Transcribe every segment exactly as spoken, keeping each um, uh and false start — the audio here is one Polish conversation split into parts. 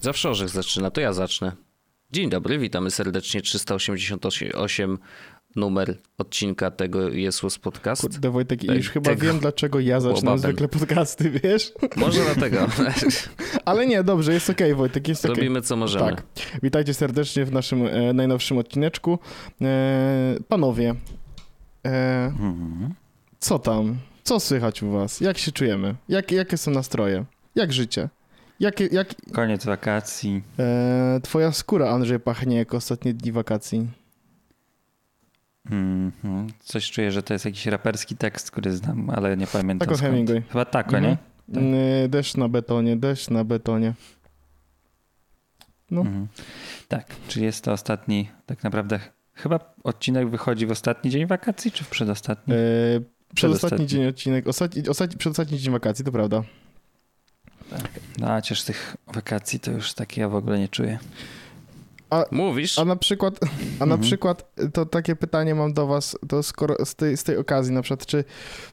Zawsze Orzech zaczyna, to ja zacznę. Dzień dobry, witamy serdecznie. trzysta osiemdziesiąt osiem numer odcinka tego Jesus podcast. Kurde Wojtek, i już chyba tego... wiem, dlaczego ja zaczynam zwykle podcasty, wiesz? Może dlatego. Ale nie, dobrze, jest okej okay, Wojtek, jest okej. Robimy okay. Co możemy. Tak. Witajcie serdecznie w naszym e, najnowszym odcineczku. E, panowie, e, mhm. co tam? Co słychać u was? Jak się czujemy? Jak, jakie są nastroje? Jak życie? Jak, jak... Koniec wakacji. Eee, twoja skóra, Andrzej, pachnie jak ostatnie dni wakacji. Mm-hmm. Coś czuję, że to jest jakiś raperski tekst, który znam, ale nie pamiętam Tako skąd. Hemingway. Chyba tako, mm-hmm. nie? Tak. Yy, deszcz na betonie, deszcz na betonie. No. Mm-hmm. Tak, czyli jest to ostatni, tak naprawdę chyba odcinek wychodzi w ostatni dzień wakacji, czy w przedostatni? Eee, przedostatni, przedostatni dzień odcinek, ostatni, ostatni, przedostatni dzień wakacji, to prawda. Tak. No, a chociaż tych wakacji to już takie ja w ogóle nie czuję. A, Mówisz? A na przykład, a na mm-hmm. przykład to takie pytanie mam do was, to skoro z tej, z tej okazji na przykład, czy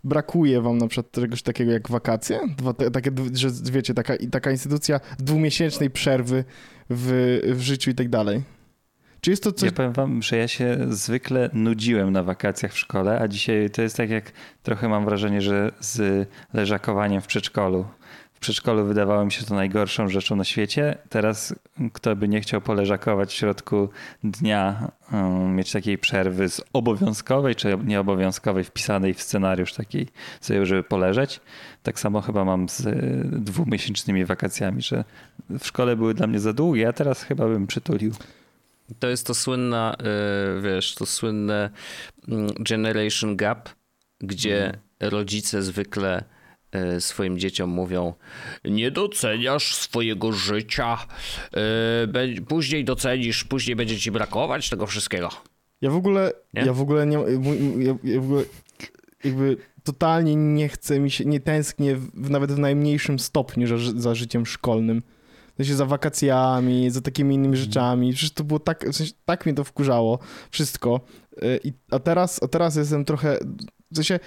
brakuje wam na przykład czegoś takiego jak wakacje? Dwa, te, takie, że wiecie, taka, taka instytucja dwumiesięcznej przerwy w, w życiu i tak dalej. Czy jest to coś... Ja powiem wam, że ja się zwykle nudziłem na wakacjach w szkole, a dzisiaj to jest tak jak trochę mam wrażenie, że z leżakowaniem w przedszkolu. W przedszkolu wydawało mi się to najgorszą rzeczą na świecie. Teraz kto by nie chciał poleżakować w środku dnia, um, mieć takiej przerwy z obowiązkowej czy nieobowiązkowej, wpisanej w scenariusz takiej sobie, żeby poleżeć. Tak samo chyba mam z y, dwumiesięcznymi wakacjami, że w szkole były dla mnie za długie, a teraz chyba bym przytulił. To jest to słynna, y, wiesz, to słynne generation gap, gdzie mm. rodzice zwykle swoim dzieciom mówią: nie doceniasz swojego życia, później docenisz, później będzie ci brakować tego wszystkiego. Ja w ogóle, nie? ja w ogóle nie, ja, ja w ogóle jakby totalnie nie chcę, mi się, nie tęsknię w, nawet w najmniejszym stopniu za, za życiem szkolnym. W sensie za wakacjami, za takimi innymi rzeczami. Przecież to było tak, w sensie tak mnie to wkurzało, wszystko. I, a teraz, a teraz jestem trochę, w sensie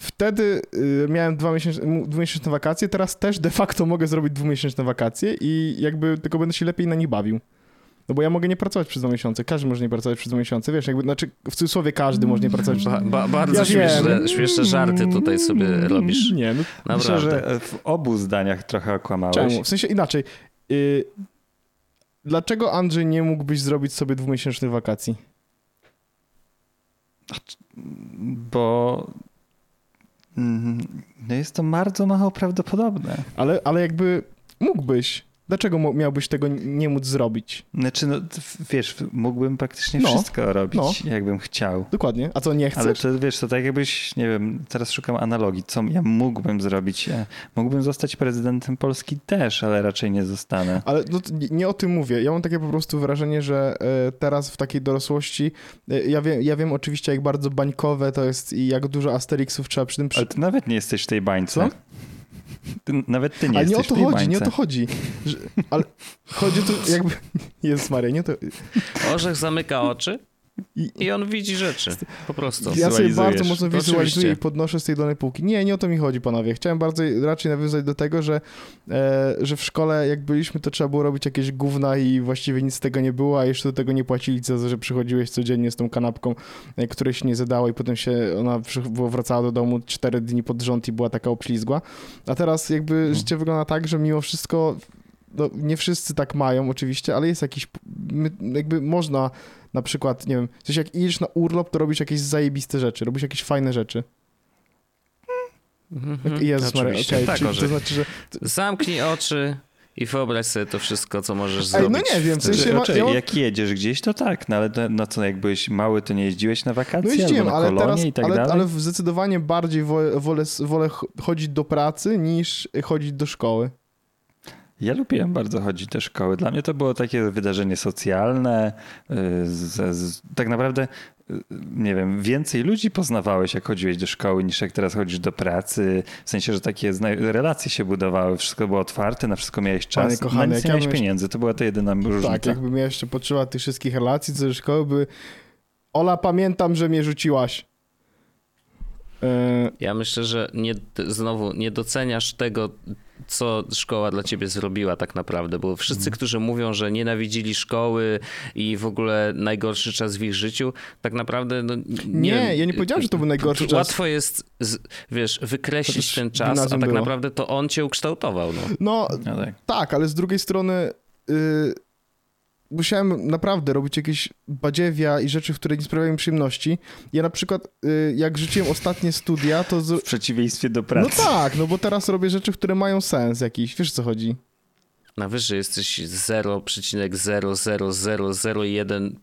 wtedy miałem dwa miesięczne, dwumiesięczne wakacje, teraz też de facto mogę zrobić dwumiesięczne wakacje i jakby tylko będę się lepiej na nich bawił. No bo ja mogę nie pracować przez dwa miesiące, każdy może nie pracować przez dwa miesiące, wiesz, jakby, znaczy w cudzysłowie każdy może nie pracować przez dwa miesiące. Ba, ba, bardzo ja śmieszne, śmieszne żarty tutaj sobie robisz. Nie, no, naprawdę. Myślę, że w obu zdaniach trochę okłamałeś. Czemu? W sensie inaczej. Yy, dlaczego, Andrzej, nie mógłbyś zrobić sobie dwumiesięcznych wakacji? Bo... No jest to bardzo mało prawdopodobne. Ale, ale jakby mógłbyś. Dlaczego miałbyś tego nie móc zrobić? Znaczy, no wiesz, mógłbym praktycznie no, wszystko robić, no. jakbym chciał. Dokładnie. A co, nie chcesz? Ale to, wiesz, to tak jakbyś, nie wiem, teraz szukam analogii, co ja mógłbym zrobić. Mógłbym zostać prezydentem Polski też, ale raczej nie zostanę. Ale no, nie o tym mówię. Ja mam takie po prostu wrażenie, że teraz w takiej dorosłości, ja wiem, ja wiem oczywiście, jak bardzo bańkowe to jest i jak dużo Asterixów trzeba przy tym... Przy... Ale ty nawet nie jesteś w tej bańce. Co? Ty, nawet ty nie ale jesteś nie o to chodzi, bańce. nie o to chodzi. Że, ale chodzi tu jakby... Jezus Maria, nie to... Orzech zamyka oczy i on widzi rzeczy. Po prostu. Ja sobie bardzo mocno wizualizuję Oczywiście. i podnoszę z tej dolnej półki. Nie, nie o to mi chodzi, panowie. Chciałem bardzo raczej nawiązać do tego, że, e, że w szkole jak byliśmy, to trzeba było robić jakieś gówna i właściwie nic z tego nie było, a jeszcze do tego nie płacili za to, że przychodziłeś codziennie z tą kanapką, e, której się nie zadało i potem się ona wracała do domu cztery dni pod rząd i była taka obślizgła. A teraz jakby hmm. życie wygląda tak, że mimo wszystko... No, nie wszyscy tak mają oczywiście, ale jest jakiś, jakby można na przykład, nie wiem, coś jak idziesz na urlop, to robisz jakieś zajebiste rzeczy, robisz jakieś fajne rzeczy. Mm-hmm. Jezus Maria, okay. tak, to znaczy, że... Zamknij oczy i wyobraź sobie to wszystko, co możesz zrobić. Ej, no nie wiem, w sensie... Ma... Ja... Jak jedziesz gdzieś, to tak, no ale to, no co, jak byłeś mały, to nie jeździłeś na wakacje, no jeździłem, albo na kolonie teraz, i tak ale, dalej? Ale zdecydowanie bardziej wolę, wolę chodzić do pracy niż chodzić do szkoły. Ja lubiłem bardzo chodzić do szkoły. Dla mnie to było takie wydarzenie socjalne. Z, z, tak naprawdę, nie wiem, więcej ludzi poznawałeś, jak chodziłeś do szkoły, niż jak teraz chodzisz do pracy. W sensie, że takie relacje się budowały, wszystko było otwarte, na wszystko miałeś czas, Panie kochany, na nic nie miałeś jeszcze... pieniędzy. To była ta jedyna różnica. Tak, jakbym ja jeszcze poczuła tych wszystkich relacji co do szkoły, by Ola, pamiętam, że mnie rzuciłaś. Ja myślę, że nie, znowu nie doceniasz tego, co szkoła dla ciebie zrobiła tak naprawdę, bo wszyscy, mm. którzy mówią, że nienawidzili szkoły i w ogóle najgorszy czas w ich życiu, tak naprawdę... No, nie, nie, ja nie powiedziałem, że to był najgorszy czas. Łatwo jest, wiesz, wykreślić ten czas, a tak było. Naprawdę to on cię ukształtował. No, no, no tak. tak, ale z drugiej strony yy, musiałem naprawdę robić jakieś badziewia i rzeczy, które nie sprawiają mi przyjemności. Ja na przykład, yy, jak rzuciłem ostatnie studia, to... Z... W przeciwieństwie do pracy. No tak, no bo teraz robię rzeczy, które mają sens jakiś. Wiesz, co chodzi? Na wyżej jesteś zero przecinek zero zero zero zero jeden,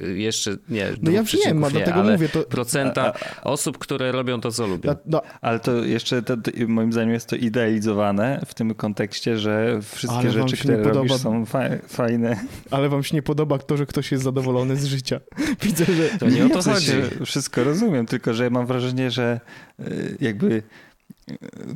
jeszcze nie. No ja wiem, ma, nie, dlatego ale mówię. To... Procenta a, a, osób, które robią to, co lubią. A, no. Ale to jeszcze to, to, moim zdaniem jest to idealizowane w tym kontekście, że wszystkie ale rzeczy, które robisz podoba... są fa- fajne. Ale wam się nie podoba to, że ktoś jest zadowolony z życia. Widzę, że... To nie, nie o to chodzi. Wszystko rozumiem, tylko że mam wrażenie, że jakby...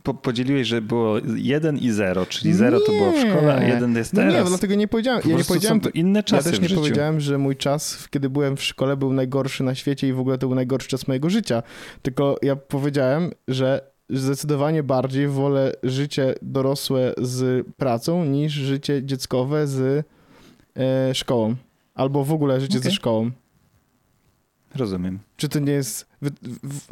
Po, podzieliłeś, że było jeden i zero, czyli zero nie. to było w szkole, a jeden jest teraz. No nie, dlatego nie powiedziałem. Ja nie powiedziałem to inne czasy. Ja też nie życiu. powiedziałem, że mój czas, kiedy byłem w szkole, był najgorszy na świecie i w ogóle to był najgorszy czas mojego życia. Tylko ja powiedziałem, że zdecydowanie bardziej wolę życie dorosłe z pracą niż życie dzieckowe z e, szkołą. Albo w ogóle życie okay. ze szkołą. Rozumiem. Czy to nie jest...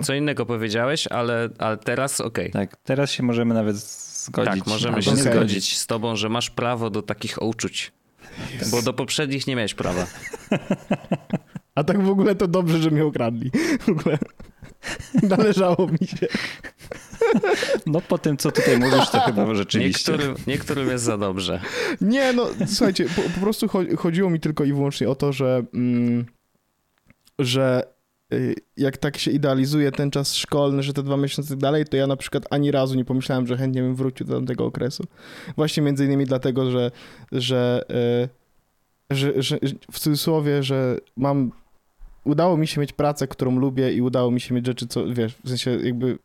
Co innego powiedziałeś, ale, ale teraz okej. Okay. Tak, teraz się możemy nawet zgodzić. Tak, możemy no, się okay. zgodzić z tobą, że masz prawo do takich uczuć. Yes. Bo do poprzednich nie miałeś prawa. A tak w ogóle to dobrze, że mnie ukradli. W ogóle należało mi się. No po tym, co tutaj mówisz, to chyba rzeczywiście. Niektórym, niektórym jest za dobrze. Nie, no słuchajcie, po, po prostu chodziło mi tylko i wyłącznie o to, że... Mm, że jak tak się idealizuje ten czas szkolny, że te dwa miesiące dalej, to ja na przykład ani razu nie pomyślałem, że chętnie bym wrócił do tamtego okresu. Właśnie między innymi dlatego, że, że, że, że w cudzysłowie, że mam, udało mi się mieć pracę, którą lubię i udało mi się mieć rzeczy, co wiesz, w sensie jakby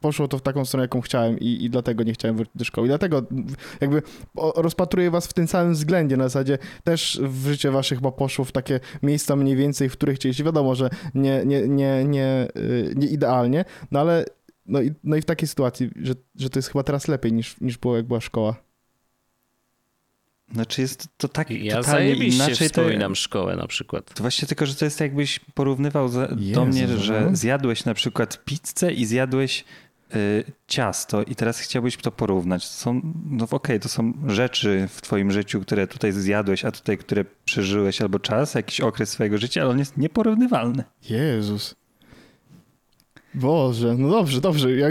poszło to w taką stronę, jaką chciałem i, i dlatego nie chciałem wrócić do szkoły. I dlatego jakby rozpatruję was w tym samym względzie. Na zasadzie też w życie wasze chyba poszło w takie miejsca mniej więcej, w których chcieliście. Wiadomo, że nie, nie, nie, nie, nie idealnie, no ale no i, no i w takiej sytuacji, że, że to jest chyba teraz lepiej niż, niż było, jak była szkoła. Znaczy jest to tak ja zajebiście inaczej wspominam to, szkołę na przykład. To właśnie tylko, że to jest jakbyś porównywał za, Jezu, do mnie, że zjadłeś na przykład pizzę i zjadłeś y, ciasto i teraz chciałbyś to porównać. To są, no okej, okay, to są rzeczy w twoim życiu, które tutaj zjadłeś, a tutaj, które przeżyłeś albo czas, jakiś okres swojego życia, ale on jest nieporównywalny. Jezus. Boże, no dobrze, dobrze. Ja,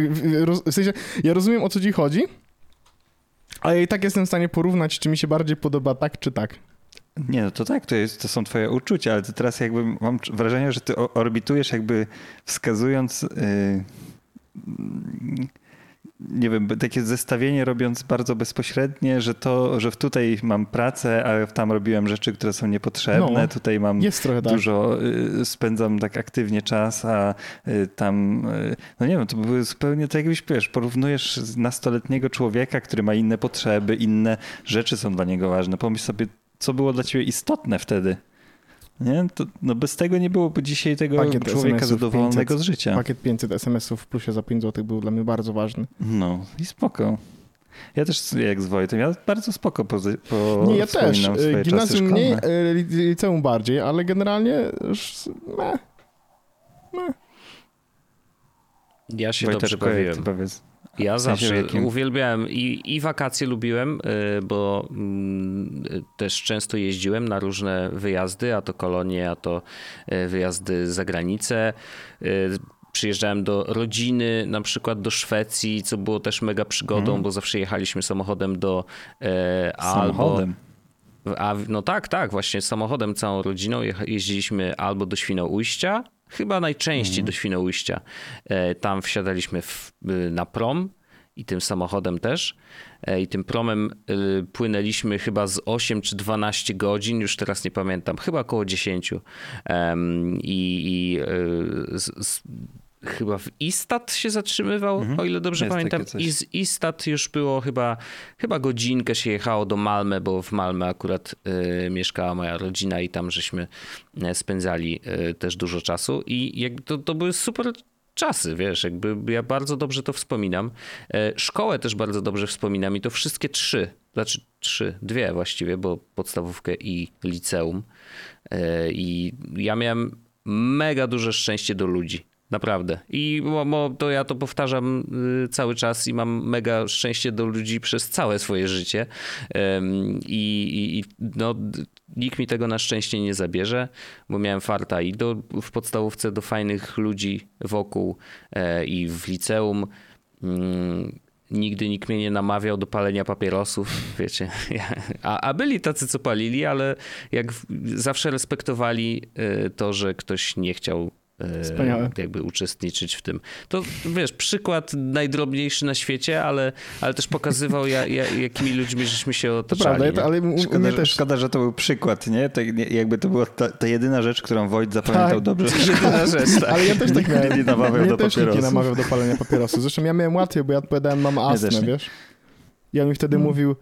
w sensie, ja rozumiem, o co ci chodzi. Ale ja i tak jestem w stanie porównać, czy mi się bardziej podoba tak, czy tak. Nie, no to tak, to, jest, to są twoje uczucia, ale to teraz jakby mam wrażenie, że ty orbitujesz jakby wskazując, yy, nie wiem, takie zestawienie robiąc bardzo bezpośrednie, że to, że tutaj mam pracę, a tam robiłem rzeczy, które są niepotrzebne, no, tutaj mam dużo, tak. spędzam tak aktywnie czas, a tam, no nie wiem, to były zupełnie tak jakbyś, wiesz, porównujesz nastoletniego człowieka, który ma inne potrzeby, inne rzeczy są dla niego ważne. Pomyśl sobie, co było dla ciebie istotne wtedy. Nie? To, no bez tego nie byłoby dzisiaj tego pakiet człowieka zadowolonego pięćset, z życia. Pakiet pięćset es em esów w plusie za pięć złotych był dla mnie bardzo ważny. No i spoko. Ja też jak z Wojtem, ja bardzo spoko po, po nie, ja też. Swoje gimnazjum mniej, liceum bardziej, ale generalnie już meh. meh. Ja się Wojtek, dobrze bawiłem. Powiedz. Ja zawsze uwielbiałem i, i wakacje lubiłem, bo też często jeździłem na różne wyjazdy, a to kolonie, a to wyjazdy za granicę. Przyjeżdżałem do rodziny, na przykład do Szwecji, co było też mega przygodą, mm. bo zawsze jechaliśmy samochodem do Samochodem? Albo... A, no tak, tak, właśnie samochodem, całą rodziną jeździliśmy albo do Świnoujścia, chyba najczęściej mm. do Świnoujścia. Tam wsiadaliśmy w, na prom i tym samochodem też. I tym promem płynęliśmy chyba z osiem czy dwanaście godzin, już teraz nie pamiętam, chyba około dziesięć. Um, I, i z, z, chyba w Ystad się zatrzymywał, mhm. o ile dobrze Jest pamiętam. I z Ystad już było chyba, chyba godzinkę się jechało do Malmö, bo w Malmö akurat y, mieszkała moja rodzina i tam żeśmy spędzali y, też dużo czasu. I jak, to, to były super czasy, wiesz, jakby ja bardzo dobrze to wspominam. Szkołę też bardzo dobrze wspominam i to wszystkie trzy, znaczy trzy, dwie właściwie, bo podstawówkę i liceum. I ja miałem mega duże szczęście do ludzi, naprawdę. I to ja to powtarzam cały czas i mam mega szczęście do ludzi przez całe swoje życie. I, i, i no... Nikt mi tego na szczęście nie zabierze, bo miałem farta i do, w podstawówce do fajnych ludzi wokół e, i w liceum. Mm, nigdy nikt mnie nie namawiał do palenia papierosów, wiecie. A, a byli tacy, co palili, ale jak zawsze respektowali e, to, że ktoś nie chciał Wspaniałe. Jakby uczestniczyć w tym. To wiesz, przykład najdrobniejszy na świecie, ale, ale też pokazywał ja, ja, jakimi ludźmi żeśmy się otaczali. To prawda, ale u, szkoda, u mnie że, też... szkoda, że to był przykład, nie? To, nie, jakby to była ta, ta jedyna rzecz, którą Wojt zapamiętał tak. dobrze. Jedyna rzecz, tak. Ale ja też tak miałem. Nie namawiał mnie do też papierosów. Nie namawiał do palenia papierosów. Zresztą ja miałem łatwiej, bo ja odpowiadałem, mam astmę, wiesz? I on mi wtedy hmm. mówił,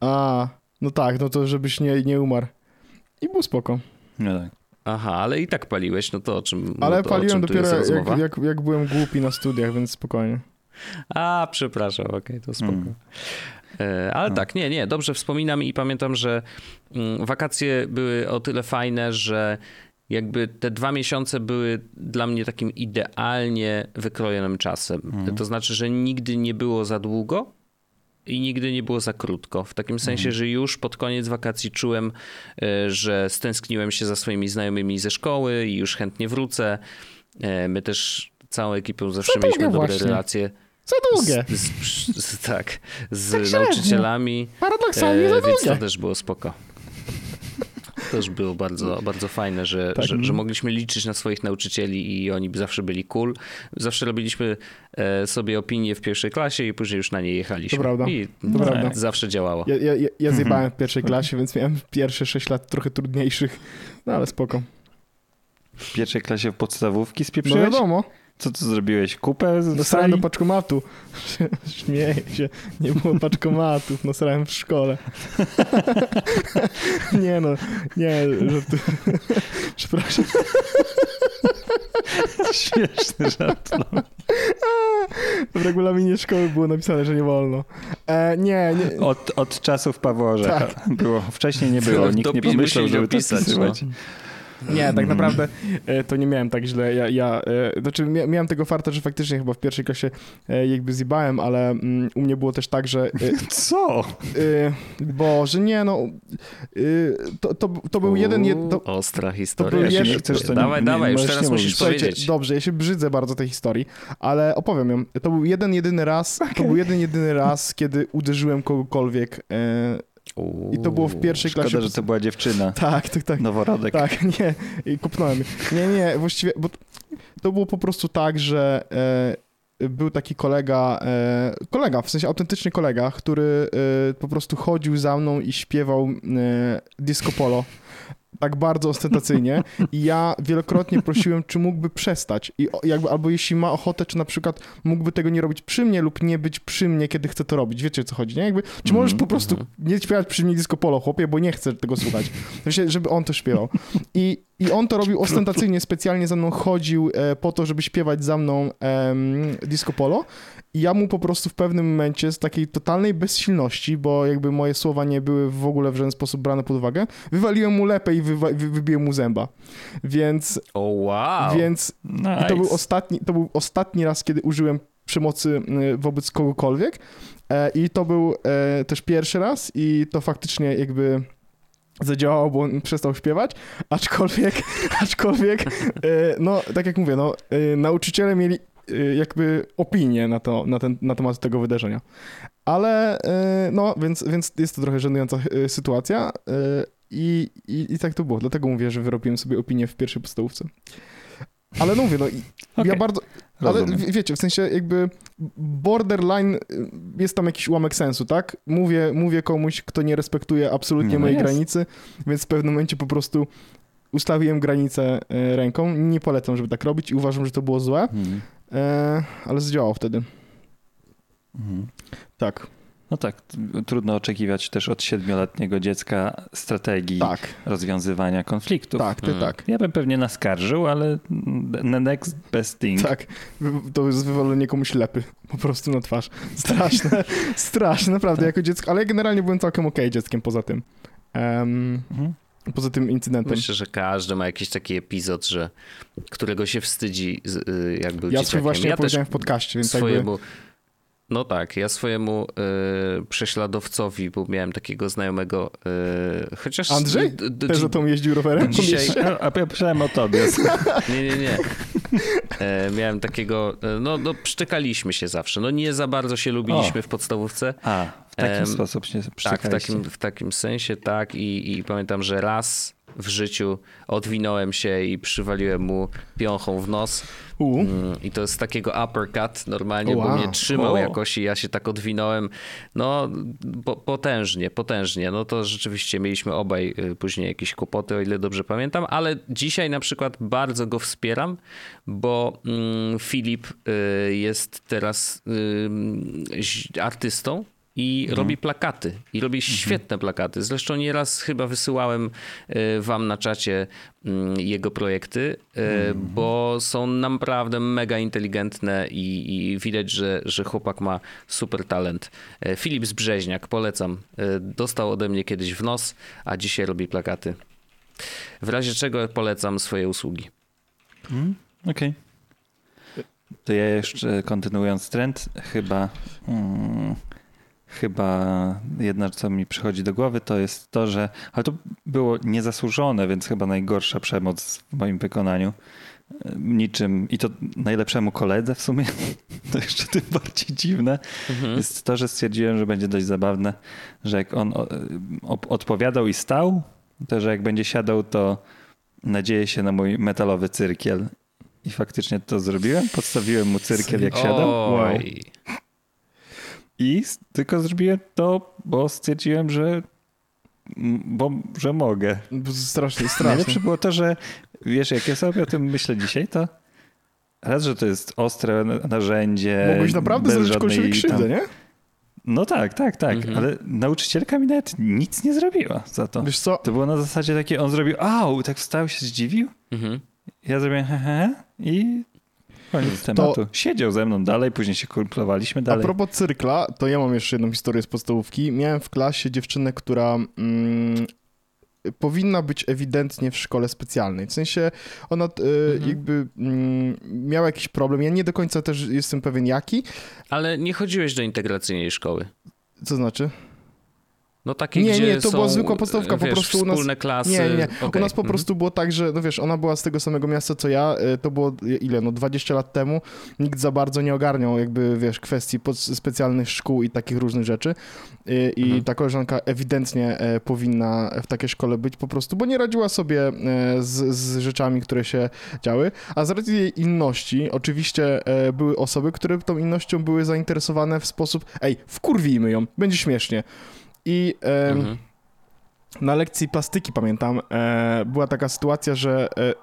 a, no tak, no to żebyś nie, nie umarł. I był spoko. No tak. Aha, ale i tak paliłeś, no to o czym no Ale to, paliłem czym dopiero jak, jak, jak byłem głupi na studiach, więc spokojnie. A, przepraszam, okej, okay, to spoko. Mm. Ale no. tak, nie, nie, dobrze wspominam i pamiętam, że wakacje były o tyle fajne, że jakby te dwa miesiące były dla mnie takim idealnie wykrojonym czasem. Mm. To znaczy, że nigdy nie było za długo i nigdy nie było za krótko. W takim sensie, że już pod koniec wakacji czułem, że stęskniłem się za swoimi znajomymi ze szkoły i już chętnie wrócę. My też całą ekipą zawsze długie mieliśmy dobre właśnie. relacje. Za długie. Z, z, z, z, tak, z tak nauczycielami. Paradoksalnie e, za długie. Więc to też było spoko. Też było bardzo, bardzo fajne, że, tak. że, że mogliśmy liczyć na swoich nauczycieli i oni zawsze byli cool. Zawsze robiliśmy sobie opinie w pierwszej klasie i później już na nie jechaliśmy. To prawda. I to prawda. Zawsze działało. Ja, ja, ja zjebałem w pierwszej klasie, więc miałem pierwsze sześć lat trochę trudniejszych, no ale spoko. W pierwszej klasie podstawówki spieprzyłeś? No wiadomo. Co tu zrobiłeś? Kupę? Nasrałem do paczkomatu. Śmieję się. Nie było paczkomatów. Nasrałem w szkole. Nie no. Nie. Żartu... Przepraszam. Śmieszny żart. No. W regulaminie szkoły było napisane, że nie wolno. E, nie, nie. Od, od czasów Pawłorzeka. Tak. Było. Wcześniej nie było. Nikt nie pomyślał, żeby to spisywać. Nie, tak naprawdę to nie miałem tak źle. Ja, ja, znaczy miałem tego farta, że faktycznie chyba w pierwszej klasie jakby zjebałem, ale u mnie było też tak, że... Co? Boże, nie no... To, to, to był Uuu, jeden... To, ostra historia. Ja jeden, chcesz, to dawaj, nie, dawaj, już teraz musisz Słuchajcie, powiedzieć. Dobrze, ja się brzydzę bardzo tej historii, ale opowiem ją. To był jeden, jedyny raz, okay. to był jeden, jedyny raz, kiedy uderzyłem kogokolwiek... I to było w pierwszej szkoda, klasie. Szkoda, że to była dziewczyna. Tak, tak, tak. Noworodek. Tak, nie. I kupnąłem. Nie, nie, właściwie, bo to było po prostu tak, że e, był taki kolega, e, kolega, w sensie autentyczny kolega, który e, po prostu chodził za mną i śpiewał e, disco polo. Tak bardzo ostentacyjnie i ja wielokrotnie prosiłem, czy mógłby przestać i jakby, albo jeśli ma ochotę, czy na przykład mógłby tego nie robić przy mnie lub nie być przy mnie, kiedy chce to robić, wiecie o co chodzi, nie? Jakby, czy możesz po prostu nie śpiewać przy mnie disco polo, chłopie, bo nie chcę tego słuchać, znaczy, żeby on to śpiewał i I on to robił ostentacyjnie, specjalnie za mną chodził e, po to, żeby śpiewać za mną e, disco polo i ja mu po prostu w pewnym momencie z takiej totalnej bezsilności, bo jakby moje słowa nie były w ogóle w żaden sposób brane pod uwagę, wywaliłem mu lepę i wywa- wy- wybiłem mu zęba. Więc... O oh, wow! Więc nice. to, był ostatni, to był ostatni raz, kiedy użyłem przemocy wobec kogokolwiek e, i to był e, też pierwszy raz i to faktycznie jakby... zadziałało, bo on przestał śpiewać, aczkolwiek, aczkolwiek, no tak jak mówię, no nauczyciele mieli jakby opinię na, to, na, ten, na temat tego wydarzenia. Ale no, więc, więc jest to trochę żenująca sytuacja i, i, i tak to było. Dlatego mówię, że wyrobiłem sobie opinię w pierwszej podstawówce. Ale no mówię, no i okay. ja bardzo... Ale Rozumiem. wiecie, w sensie jakby borderline jest tam jakiś ułamek sensu, tak? Mówię, mówię komuś, kto nie respektuje absolutnie no mojej jest. granicy, więc w pewnym momencie po prostu ustawiłem granicę ręką. Nie polecam, żeby tak robić i uważam, że to było złe, hmm. e, ale zdziałało wtedy. Hmm. Tak. No tak, trudno oczekiwać też od siedmioletniego dziecka strategii tak. rozwiązywania konfliktów. Tak, ty mm. tak. Ja bym pewnie naskarżył, ale the next best thing. Tak, to jest wywalenie komuś lepy po prostu na twarz. Straszne, straszne, naprawdę, jako dziecko, ale generalnie byłem całkiem okej dzieckiem poza tym. Um, mhm. Poza tym incydentem. Myślę, że każdy ma jakiś taki epizod, że którego się wstydzi, jak był ja dzieciakiem. Właśnie ja powiedziałem w podcaście, więc swojemu... jakby... No tak, ja swojemu y, prześladowcowi, bo miałem takiego znajomego, y, chociaż... Andrzej? D, d, Też o tą jeździł rowerem? Dzisiaj... A ja myślałem o tobie. Nie, nie, nie. E, miałem takiego, no, no przytykaliśmy się zawsze, no nie za bardzo się lubiliśmy o. w podstawówce. A, w takim e, sposób się tak, w takim, w takim sensie, tak. I, i pamiętam, że raz w życiu odwinąłem się i przywaliłem mu piąchą w nos. U. I to jest takiego uppercut normalnie, wow. bo mnie trzymał wow. jakoś i ja się tak odwinąłem. No po, potężnie, potężnie. No to rzeczywiście mieliśmy obaj później jakieś kłopoty, o ile dobrze pamiętam, ale dzisiaj na przykład bardzo go wspieram, bo mm, Filip y, jest teraz y, artystą. I mhm. robi plakaty. I robi mhm. świetne plakaty. Zresztą nieraz chyba wysyłałem wam na czacie jego projekty, mhm. bo są naprawdę mega inteligentne i, i widać, że, że chłopak ma super talent. Filip z Brzeźniak, polecam. Dostał ode mnie kiedyś w nos, a dzisiaj robi plakaty. W razie czego polecam swoje usługi. Mhm. Okej. Okay. To ja jeszcze kontynuując trend, chyba... Hmm. Chyba jedna, co mi przychodzi do głowy, to jest to, że... Ale to było niezasłużone, więc chyba najgorsza przemoc w moim wykonaniu. Niczym... I to najlepszemu koledze w sumie, to jeszcze tym bardziej dziwne, mhm. jest to, że stwierdziłem, że będzie dość zabawne, że jak on odpowiadał i stał, to że jak będzie siadał, to nadzieje się na mój metalowy cyrkiel. I faktycznie to zrobiłem. Podstawiłem mu cyrkiel, jak siadał. Wow. I tylko zrobiłem to, bo stwierdziłem, że, bo, że mogę. Strasznie, strasznie. Najlepsze było to, że wiesz, jak ja sobie o tym myślę dzisiaj, to raz, że to jest ostre narzędzie. Mogłeś naprawdę zrobić komuś krzywdę, nie? No tak, tak, tak. Mhm. Ale nauczycielka mi nawet nic nie zrobiła za to. Wiesz co? To było na zasadzie takie, on zrobił au, tak wstał, się zdziwił. Mhm. Ja zrobiłem hehe i... Koniec tematu. Siedział ze mną dalej, później się kumplowaliśmy dalej. A propos cyrkla, to ja mam jeszcze jedną historię z podstawówki. Miałem w klasie dziewczynę, która mm, powinna być ewidentnie w szkole specjalnej. W sensie ona y, mhm. jakby mm, miała jakiś problem. Ja nie do końca też jestem pewien jaki. Ale nie chodziłeś do integracyjnej szkoły. Co znaczy? No takie, nie, gdzie nie, to są, była zwykła podstawówka, wiesz, po prostu u nas... wspólne klasy. Nie, nie, okay. U nas po mm. prostu było tak, że no wiesz, ona była z tego samego miasta co ja, to było ile, no dwadzieścia lat temu, nikt za bardzo nie ogarniał jakby, wiesz, kwestii pod specjalnych szkół i takich różnych rzeczy i, i mhm. ta koleżanka ewidentnie powinna w takiej szkole być po prostu, bo nie radziła sobie z, z rzeczami, które się działy, a z racji jej inności oczywiście były osoby, które tą innością były zainteresowane w sposób, ej, wkurwijmy ją, będzie śmiesznie. I e, mhm. na lekcji plastyki, pamiętam, e, była taka sytuacja, że e,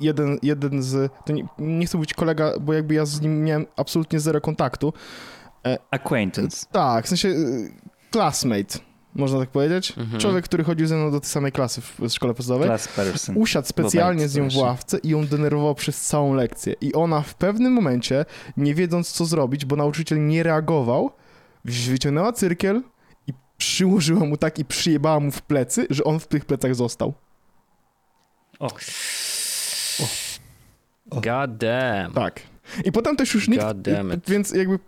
jeden, jeden z... To nie, nie chcę mówić kolega, bo jakby ja z nim miałem absolutnie zero kontaktu. E, Acquaintance. Tak, w sensie e, classmate, można tak powiedzieć. Mhm. Człowiek, który chodził ze mną do tej samej klasy w, w szkole podstawowej. Class person. Usiadł specjalnie z nią w ławce i ją denerwował przez całą lekcję. I ona w pewnym momencie, nie wiedząc co zrobić, bo nauczyciel nie reagował, wyciągnęła cyrkiel, przyłożyła mu tak i przyjebała mu w plecy, że on w tych plecach został. O. O. O. God damn. Tak. I potem też już nikt... God damn it. Więc jakby...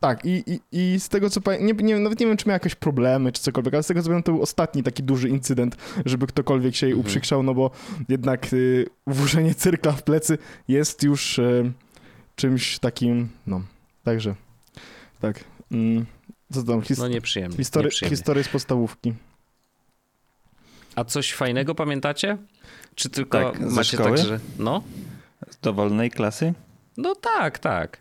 Tak, i, i, i z tego co pamiętam, nie, nawet nie wiem, czy miał jakieś problemy, czy cokolwiek, ale z tego co pamiętam, to był ostatni taki duży incydent, żeby ktokolwiek się jej mhm. uprzykrzał, no bo jednak y, włożenie cyrkla w plecy jest już y, czymś takim, no, także, tak... Mm. Co tam? His- no nieprzyjemnie. Historie, nieprzyjemnie. Historie z podstawówki. A coś fajnego pamiętacie? Czy tylko tak, macie tak, że... No? Z dowolnej klasy? No tak, tak.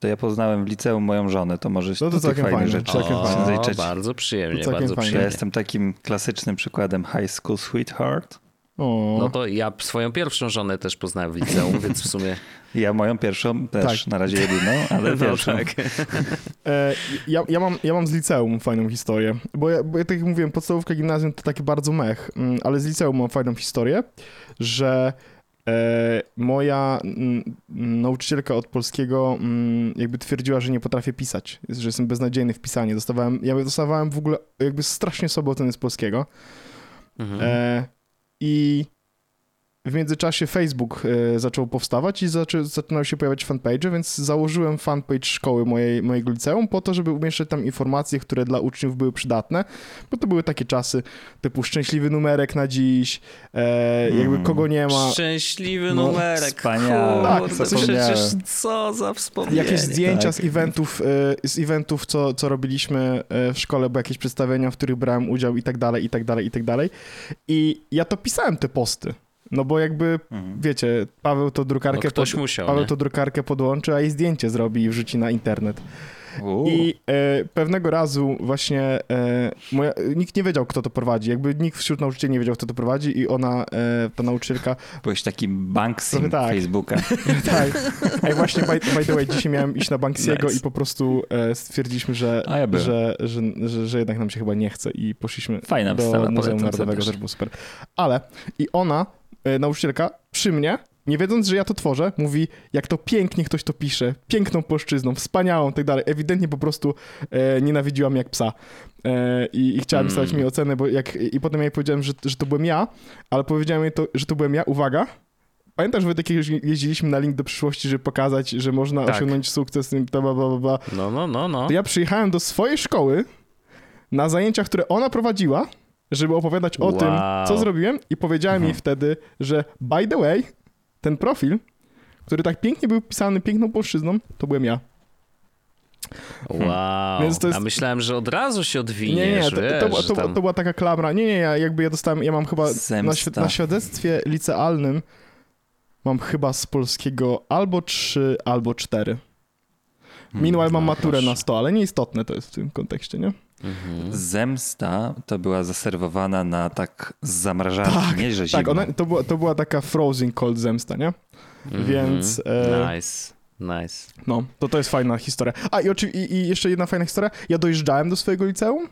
To ja poznałem w liceum moją żonę, to może no to takie fajne, fajne rzeczy. O, o, bardzo przyjemnie, bardzo przyjemnie. Ja jestem takim klasycznym przykładem high school sweetheart. O. No to ja swoją pierwszą żonę też poznałem w liceum, więc w sumie... Ja moją pierwszą też, tak. Na razie jedyną, ale pierwszą. Tak. e, ja, ja, mam, ja mam z liceum fajną historię, bo ja, bo ja tak jak mówiłem, podstawówka, gimnazjum to taki bardzo mech, ale z liceum mam fajną historię, że... Moja nauczycielka od polskiego jakby twierdziła, że nie potrafię pisać, że jestem beznadziejny w pisaniu. Dostawałem, ja dostawałem w ogóle jakby strasznie słabo oceny z polskiego. Mhm. E, I w międzyczasie Facebook zaczął powstawać i zaczę, zaczynały się pojawiać fanpage'e, więc założyłem fanpage szkoły mojej, mojego liceum po to, żeby umieszczać tam informacje, które dla uczniów były przydatne, bo to były takie czasy typu szczęśliwy numerek na dziś, e, jakby hmm. kogo nie ma. Szczęśliwy no, numerek, wspaniałe. Tak, przecież co za wspomnienie. Jakieś zdjęcia tak. z eventów, z eventów co, co robiliśmy w szkole, bo jakieś przedstawienia, w których brałem udział i tak dalej, i tak dalej, i tak dalej. I ja to pisałem te posty. No bo jakby, mhm. wiecie, Paweł to drukarkę, no pod... musiał, Paweł to drukarkę podłączy, a jej zdjęcie zrobi i wrzuci na internet. Uuu. I e, pewnego razu właśnie e, moja, nikt nie wiedział, kto to prowadzi. Jakby nikt wśród nauczycieli nie wiedział, kto to prowadzi i ona, e, ta nauczycielka... Byłeś takim Banksym tak, Facebooka. Tak. Ej, właśnie, by, by the way, dzisiaj miałem iść na Banksiego nice. I po prostu e, stwierdziliśmy, że, a ja że, że, że, że jednak nam się chyba nie chce i poszliśmy Fajna do Muzeum Narodowego, też było super. Ale i ona... Nauczycielka przy mnie, nie wiedząc, że ja to tworzę, mówi, jak to pięknie ktoś to pisze, piękną polszczyzną, wspaniałą, tak dalej. Ewidentnie po prostu e, nienawidziła mnie jak psa e, i, i chciała mm. pisać mi ocenę, bo jak, i potem ja jej powiedziałem, że, że to byłem ja, ale powiedziałem jej, to, że to byłem ja, uwaga, pamiętasz, że takiego jeździliśmy na Link do Przyszłości, żeby pokazać, że można tak. osiągnąć sukces, bla, bla, bla, bla. No, no, no, no. To ja przyjechałem do swojej szkoły na zajęcia, które ona prowadziła, żeby opowiadać o wow. tym, co zrobiłem i powiedziałem mhm. jej wtedy, że by the way, ten profil, który tak pięknie był pisany piękną polszczyzną, to byłem ja. Wow, hmm. Więc to jest... a myślałem, że od razu się odwiniesz. Nie, nie, to, to, to, to, tam... to była taka klamra. Nie, nie, ja jakby ja dostałem, ja mam chyba na, świ- na świadectwie licealnym mam chyba z polskiego albo trzy, albo cztery. Meanwhile mam maturę na sto, ale nieistotne to jest w tym kontekście, nie? Mhm. Zemsta to była zaserwowana na tak zamrażarki, tak, nie, że zimno. Tak, ona, to, była, to była taka frozen cold zemsta, nie? Mhm. Więc... E... Nice, nice. No, to to jest fajna historia. A i, oczy, i, i jeszcze jedna fajna historia. Ja dojeżdżałem do swojego liceum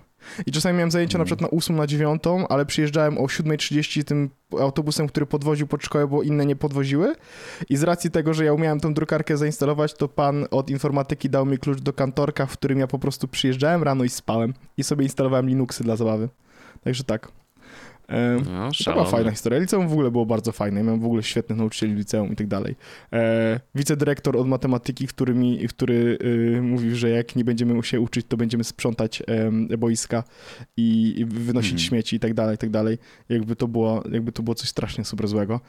i czasami miałem zajęcia mhm. na przykład na ósmą, na dziewiątą, ale przyjeżdżałem o siódma trzydzieści tym autobusem, który podwoził pod szkołę, bo inne nie podwoziły. I z racji tego, że ja umiałem tą drukarkę zainstalować, to pan od informatyki dał mi klucz do kantorka, w którym ja po prostu przyjeżdżałem rano i spałem. I sobie instalowałem Linuxy dla zabawy. Także tak. E, no, to była fajna historia. Liceum w ogóle było bardzo fajne. Ja miałem w ogóle świetnych nauczycieli liceum i tak dalej. E, wicedyrektor od matematyki, który, mi, który y, mówił, że jak nie będziemy się uczyć, to będziemy sprzątać y, boiska i, i wynosić mm. śmieci i tak dalej, i tak dalej. Jakby to było, jakby to było coś strasznie super złego.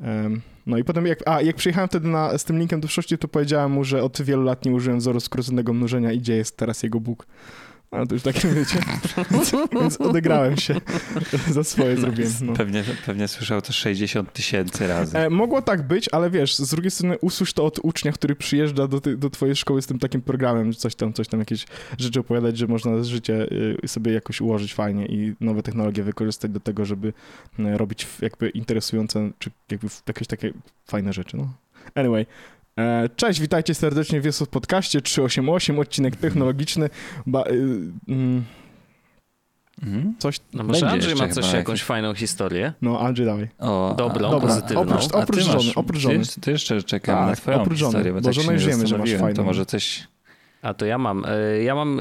E, no i potem, jak, a jak przyjechałem wtedy na, z tym linkiem do przyszłości, to powiedziałem mu, że od wielu lat nie użyłem wzoru skróconego mnożenia i gdzie jest teraz jego Bóg. No to już takie, wiecie, więc odegrałem się za swoje zrobienie. No. Pewnie, pewnie słyszał to sześćdziesiąt tysięcy razy. E, mogło tak być, ale wiesz, z drugiej strony usłysz to od ucznia, który przyjeżdża do, ty, do twojej szkoły z tym takim programem, coś tam, coś tam, jakieś rzeczy opowiadać, że można życie sobie jakoś ułożyć fajnie i nowe technologie wykorzystać do tego, żeby robić jakby interesujące, czy jakby jakieś takie fajne rzeczy, no. Anyway. Cześć, witajcie serdecznie w Jesus podcaście trzysta osiemdziesiąt osiem, odcinek technologiczny. Ba, y, y, y, coś no może Andrzej ma coś, jakąś jak... fajną historię. No, Andrzej dawaj. O, dobrą, dobra, pozytywną. Oprócz, oprócz żony, masz, oprócz żony. Ty, ty jeszcze czekamy tak, na twoją historię, bo, bo tak się nie wiemy, że masz fajną. To może coś... A to ja mam. Ja mam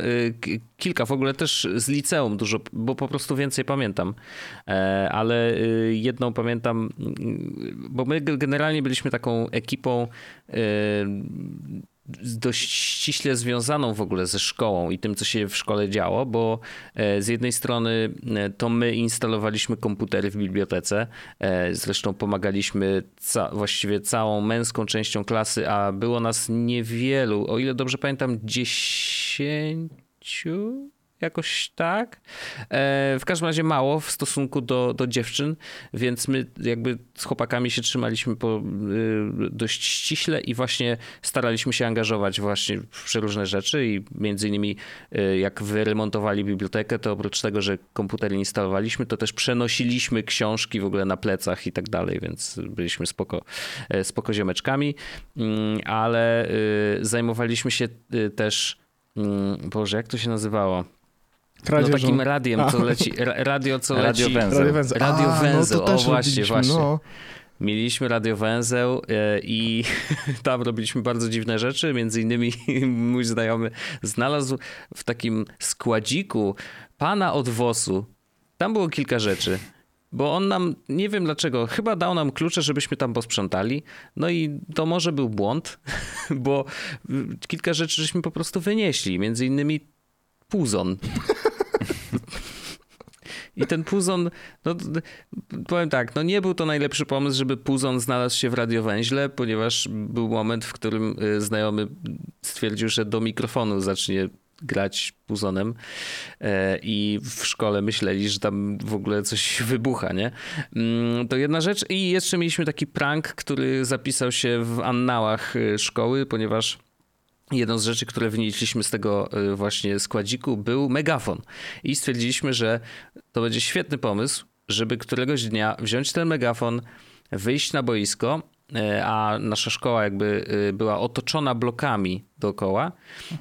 kilka, w ogóle też z liceum dużo, bo po prostu więcej pamiętam. Ale jedną pamiętam, bo my generalnie byliśmy taką ekipą dość ściśle związaną w ogóle ze szkołą i tym, co się w szkole działo, bo z jednej strony to my instalowaliśmy komputery w bibliotece, zresztą pomagaliśmy ca- właściwie całą męską częścią klasy, a było nas niewielu, o ile dobrze pamiętam, dziesięciu jakoś tak. E, w każdym razie mało w stosunku do, do dziewczyn, więc my jakby z chłopakami się trzymaliśmy po, y, dość ściśle i właśnie staraliśmy się angażować właśnie w przeróżne rzeczy i między innymi y, jak wyremontowali bibliotekę, to oprócz tego, że komputer instalowaliśmy, to też przenosiliśmy książki w ogóle na plecach i tak dalej, więc byliśmy spoko, spoko ziomeczkami, y, ale y, zajmowaliśmy się y, też, y, Boże, jak to się nazywało? Radio no takim żo- radiem, a. co leci, radio, co radio leci. Węzeł. Radio węzeł, radio a, węzeł. No to też o właśnie, właśnie. No. Mieliśmy radiowęzeł i tam robiliśmy bardzo dziwne rzeczy, między innymi mój znajomy znalazł w takim składziku pana od wosu, tam było kilka rzeczy. Bo on nam, nie wiem dlaczego, chyba dał nam klucze, żebyśmy tam posprzątali. No i to może był błąd, bo kilka rzeczy żeśmy po prostu wynieśli. Między innymi puzon. I ten puzon, no powiem tak, no nie był to najlepszy pomysł, żeby puzon znalazł się w radiowęźle, ponieważ był moment, w którym znajomy stwierdził, że do mikrofonu zacznie grać puzonem i w szkole myśleli, że tam w ogóle coś wybucha, nie? To jedna rzecz i jeszcze mieliśmy taki prank, który zapisał się w annałach szkoły, ponieważ jedną z rzeczy, które wynieśliśmy z tego właśnie składziku był megafon i stwierdziliśmy, że to będzie świetny pomysł, żeby któregoś dnia wziąć ten megafon, wyjść na boisko, a nasza szkoła jakby była otoczona blokami dookoła.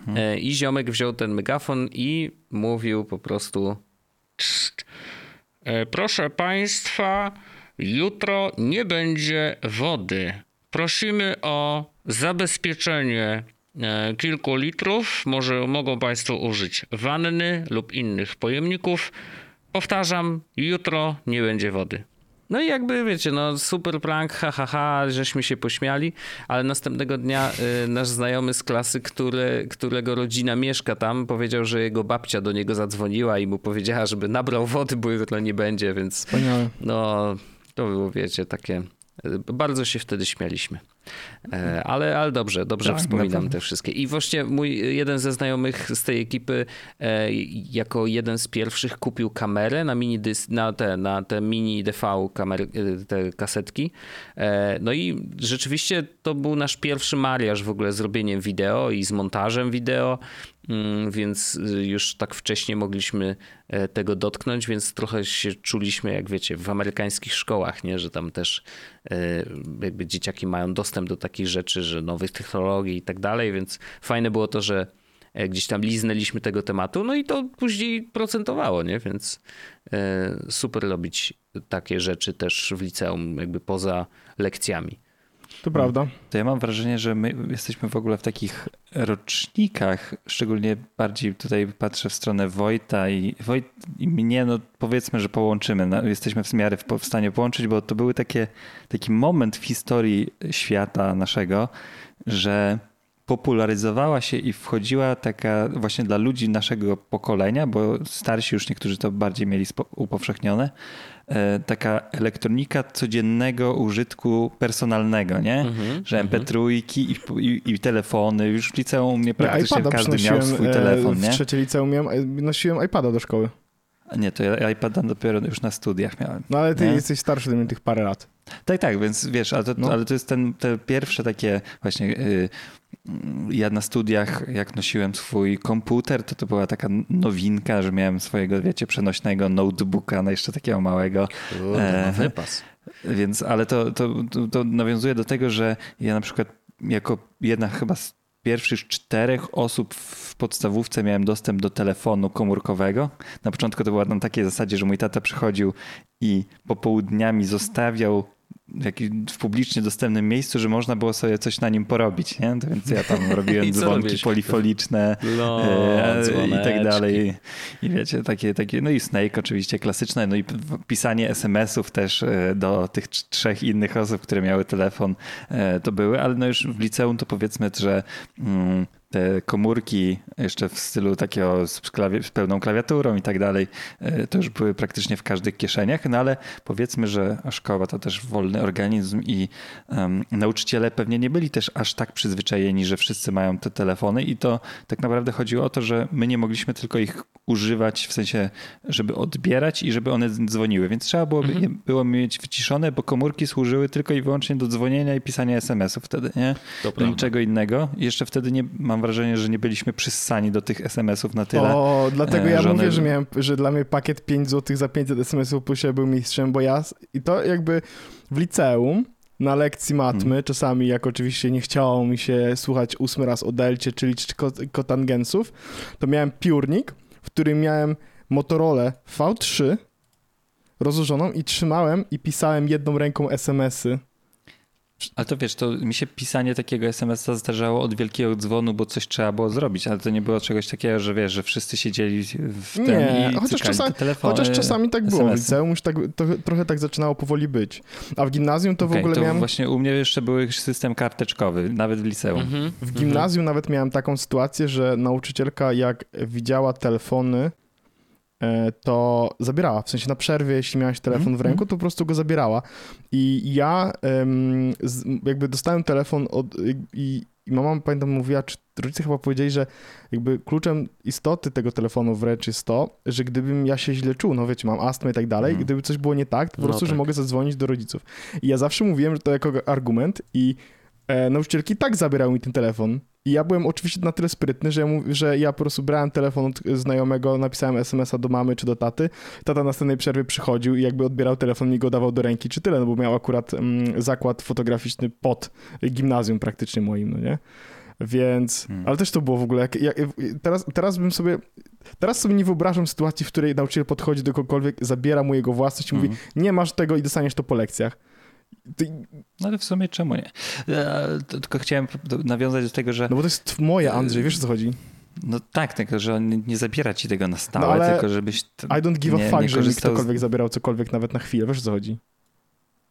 Mhm. I ziomek wziął ten megafon i mówił po prostu: proszę państwa, jutro nie będzie wody. Prosimy o zabezpieczenie kilku litrów, może mogą państwo użyć wanny lub innych pojemników. Powtarzam, jutro nie będzie wody. No i jakby, wiecie, no super prank, ha, ha, ha, żeśmy się pośmiali, ale następnego dnia y, nasz znajomy z klasy, który, którego rodzina mieszka tam, powiedział, że jego babcia do niego zadzwoniła i mu powiedziała, żeby nabrał wody, bo jutro nie będzie, więc wspaniałe. No to było, wiecie, takie, bardzo się wtedy śmialiśmy. E, ale, ale dobrze, dobrze tak, wspominam te wszystkie. I właśnie mój jeden ze znajomych z tej ekipy e, jako jeden z pierwszych kupił kamerę na mini dys, na te, na te mini D V kamery, te kasetki. E, no i rzeczywiście to był nasz pierwszy mariaż w ogóle z robieniem wideo i z montażem wideo, mm, więc już tak wcześnie mogliśmy tego dotknąć, więc trochę się czuliśmy, jak wiecie, w amerykańskich szkołach, nie, że tam też e, jakby dzieciaki mają dostęp do takich rzeczy, że nowych technologii i tak dalej, więc fajne było to, że gdzieś tam liznęliśmy tego tematu, no i to później procentowało, nie? Więc y, super robić takie rzeczy też w liceum, jakby poza lekcjami. To prawda. To ja mam wrażenie, że my jesteśmy w ogóle w takich rocznikach, szczególnie bardziej tutaj patrzę w stronę Wojta i, Wojt, i mnie, no powiedzmy, że połączymy. No, jesteśmy w miarę w, w stanie połączyć, bo to był taki moment w historii świata naszego, że popularyzowała się i wchodziła taka właśnie dla ludzi naszego pokolenia, bo starsi już niektórzy to bardziej mieli spo, upowszechnione, taka elektronika codziennego użytku personalnego, nie? Mm-hmm, że em pe trzy i, i, i telefony. Już w liceum nie praktycznie ja każdy miał swój telefon, w nie? W trzeciej liceum miałem, nosiłem iPada do szkoły. Nie, to ja iPada dopiero już na studiach miałem. No ale ty nie? jesteś starszy do mnie tych parę lat. Tak, tak, więc wiesz, ale to, no. ale to jest ten, te pierwsze takie właśnie... Yy, ja na studiach, jak nosiłem swój komputer, to to była taka nowinka, że miałem swojego, wiecie, przenośnego notebooka, no jeszcze takiego małego. Kurde, e, wypas. Więc, ale to, to, to, to nawiązuje do tego, że ja na przykład jako jedna chyba z pierwszych czterech osób w podstawówce miałem dostęp do telefonu komórkowego. Na początku to było na takiej zasadzie, że mój tata przychodził i popołudniami zostawiał w publicznie dostępnym miejscu, że można było sobie coś na nim porobić, nie? Więc ja tam robiłem dzwonki robisz? polifoniczne no, e, i tak dalej. I wiecie, takie, takie, no i Snake oczywiście klasyczne, no i pisanie es em esów też do tych trzech innych osób, które miały telefon, to były, ale no już w liceum to powiedzmy, że mm, te komórki jeszcze w stylu takiego z, klawi- z pełną klawiaturą i tak dalej, to już były praktycznie w każdych kieszeniach, no ale powiedzmy, że szkoła to też wolny organizm i um, nauczyciele pewnie nie byli też aż tak przyzwyczajeni, że wszyscy mają te telefony i to tak naprawdę chodziło o to, że my nie mogliśmy tylko ich używać w sensie, żeby odbierać i żeby one dzwoniły, więc trzeba było, mhm. je, było mieć wyciszone, bo komórki służyły tylko i wyłącznie do dzwonienia i pisania es em esów wtedy, nie? To do niczego innego. Jeszcze wtedy nie mam Mam wrażenie, że nie byliśmy przyssani do tych es em esów na tyle. O, dlatego ja żony... mówię, że, miałem, że dla mnie pakiet pięć złotych za pięćset es em esów plus ja był mistrzem, bo ja i to jakby w liceum na lekcji matmy hmm. czasami, jak oczywiście nie chciało mi się słuchać ósmy raz o delcie, czyli kotangensów, to miałem piórnik, w którym miałem Motorola V trzy rozłożoną i trzymałem i pisałem jedną ręką es em esy. Ale to wiesz, to mi się pisanie takiego es em esa zdarzało od wielkiego dzwonu, bo coś trzeba było zrobić, ale to nie było czegoś takiego, że wiesz, że wszyscy siedzieli w tym nie, i chociaż czasami, telefony. Chociaż czasami tak było, w liceum już tak, to, trochę tak zaczynało powoli być. A w gimnazjum to okay, w ogóle to miałem... właśnie u mnie jeszcze był system karteczkowy, nawet w liceum. Mhm. W gimnazjum mhm. nawet miałem taką sytuację, że nauczycielka jak widziała telefony, to zabierała. W sensie na przerwie, jeśli miałaś telefon w ręku, to po prostu go zabierała. I ja um, z, jakby dostałem telefon od, i, i mama, pamiętam, mówiła, czy rodzice chyba powiedzieli, że jakby kluczem istoty tego telefonu wręcz jest to, że gdybym ja się źle czuł, no wiecie, mam astmę i tak dalej, mm. gdyby coś było nie tak, to po no prostu, tak. że mogę zadzwonić do rodziców. I ja zawsze mówiłem, że to jako argument i e, nauczycielki tak zabierały mi ten telefon. I ja byłem oczywiście na tyle sprytny, że ja, mów, że ja po prostu brałem telefon od znajomego, napisałem es em esa do mamy czy do taty. Tata na następnej przerwie przychodził i jakby odbierał telefon i go dawał do ręki czy tyle, no bo miał akurat mm, zakład fotograficzny pod gimnazjum praktycznie moim, no nie? Więc, hmm. ale też to było w ogóle, jak, jak, teraz, teraz bym sobie, teraz sobie nie wyobrażam sytuacji, w której nauczyciel podchodzi do kogokolwiek, zabiera mu jego własność i hmm. mówi, nie masz tego i dostaniesz to po lekcjach. No ale w sumie czemu nie? Ja tylko chciałem nawiązać do tego, że... No bo to jest moje, Andrzej, wiesz o co chodzi? No tak, tylko że nie zabiera ci tego na stałe, no ale tylko żebyś... T- I don't give a fuck, że mi ktokolwiek z... zabierał cokolwiek nawet na chwilę, wiesz o co chodzi?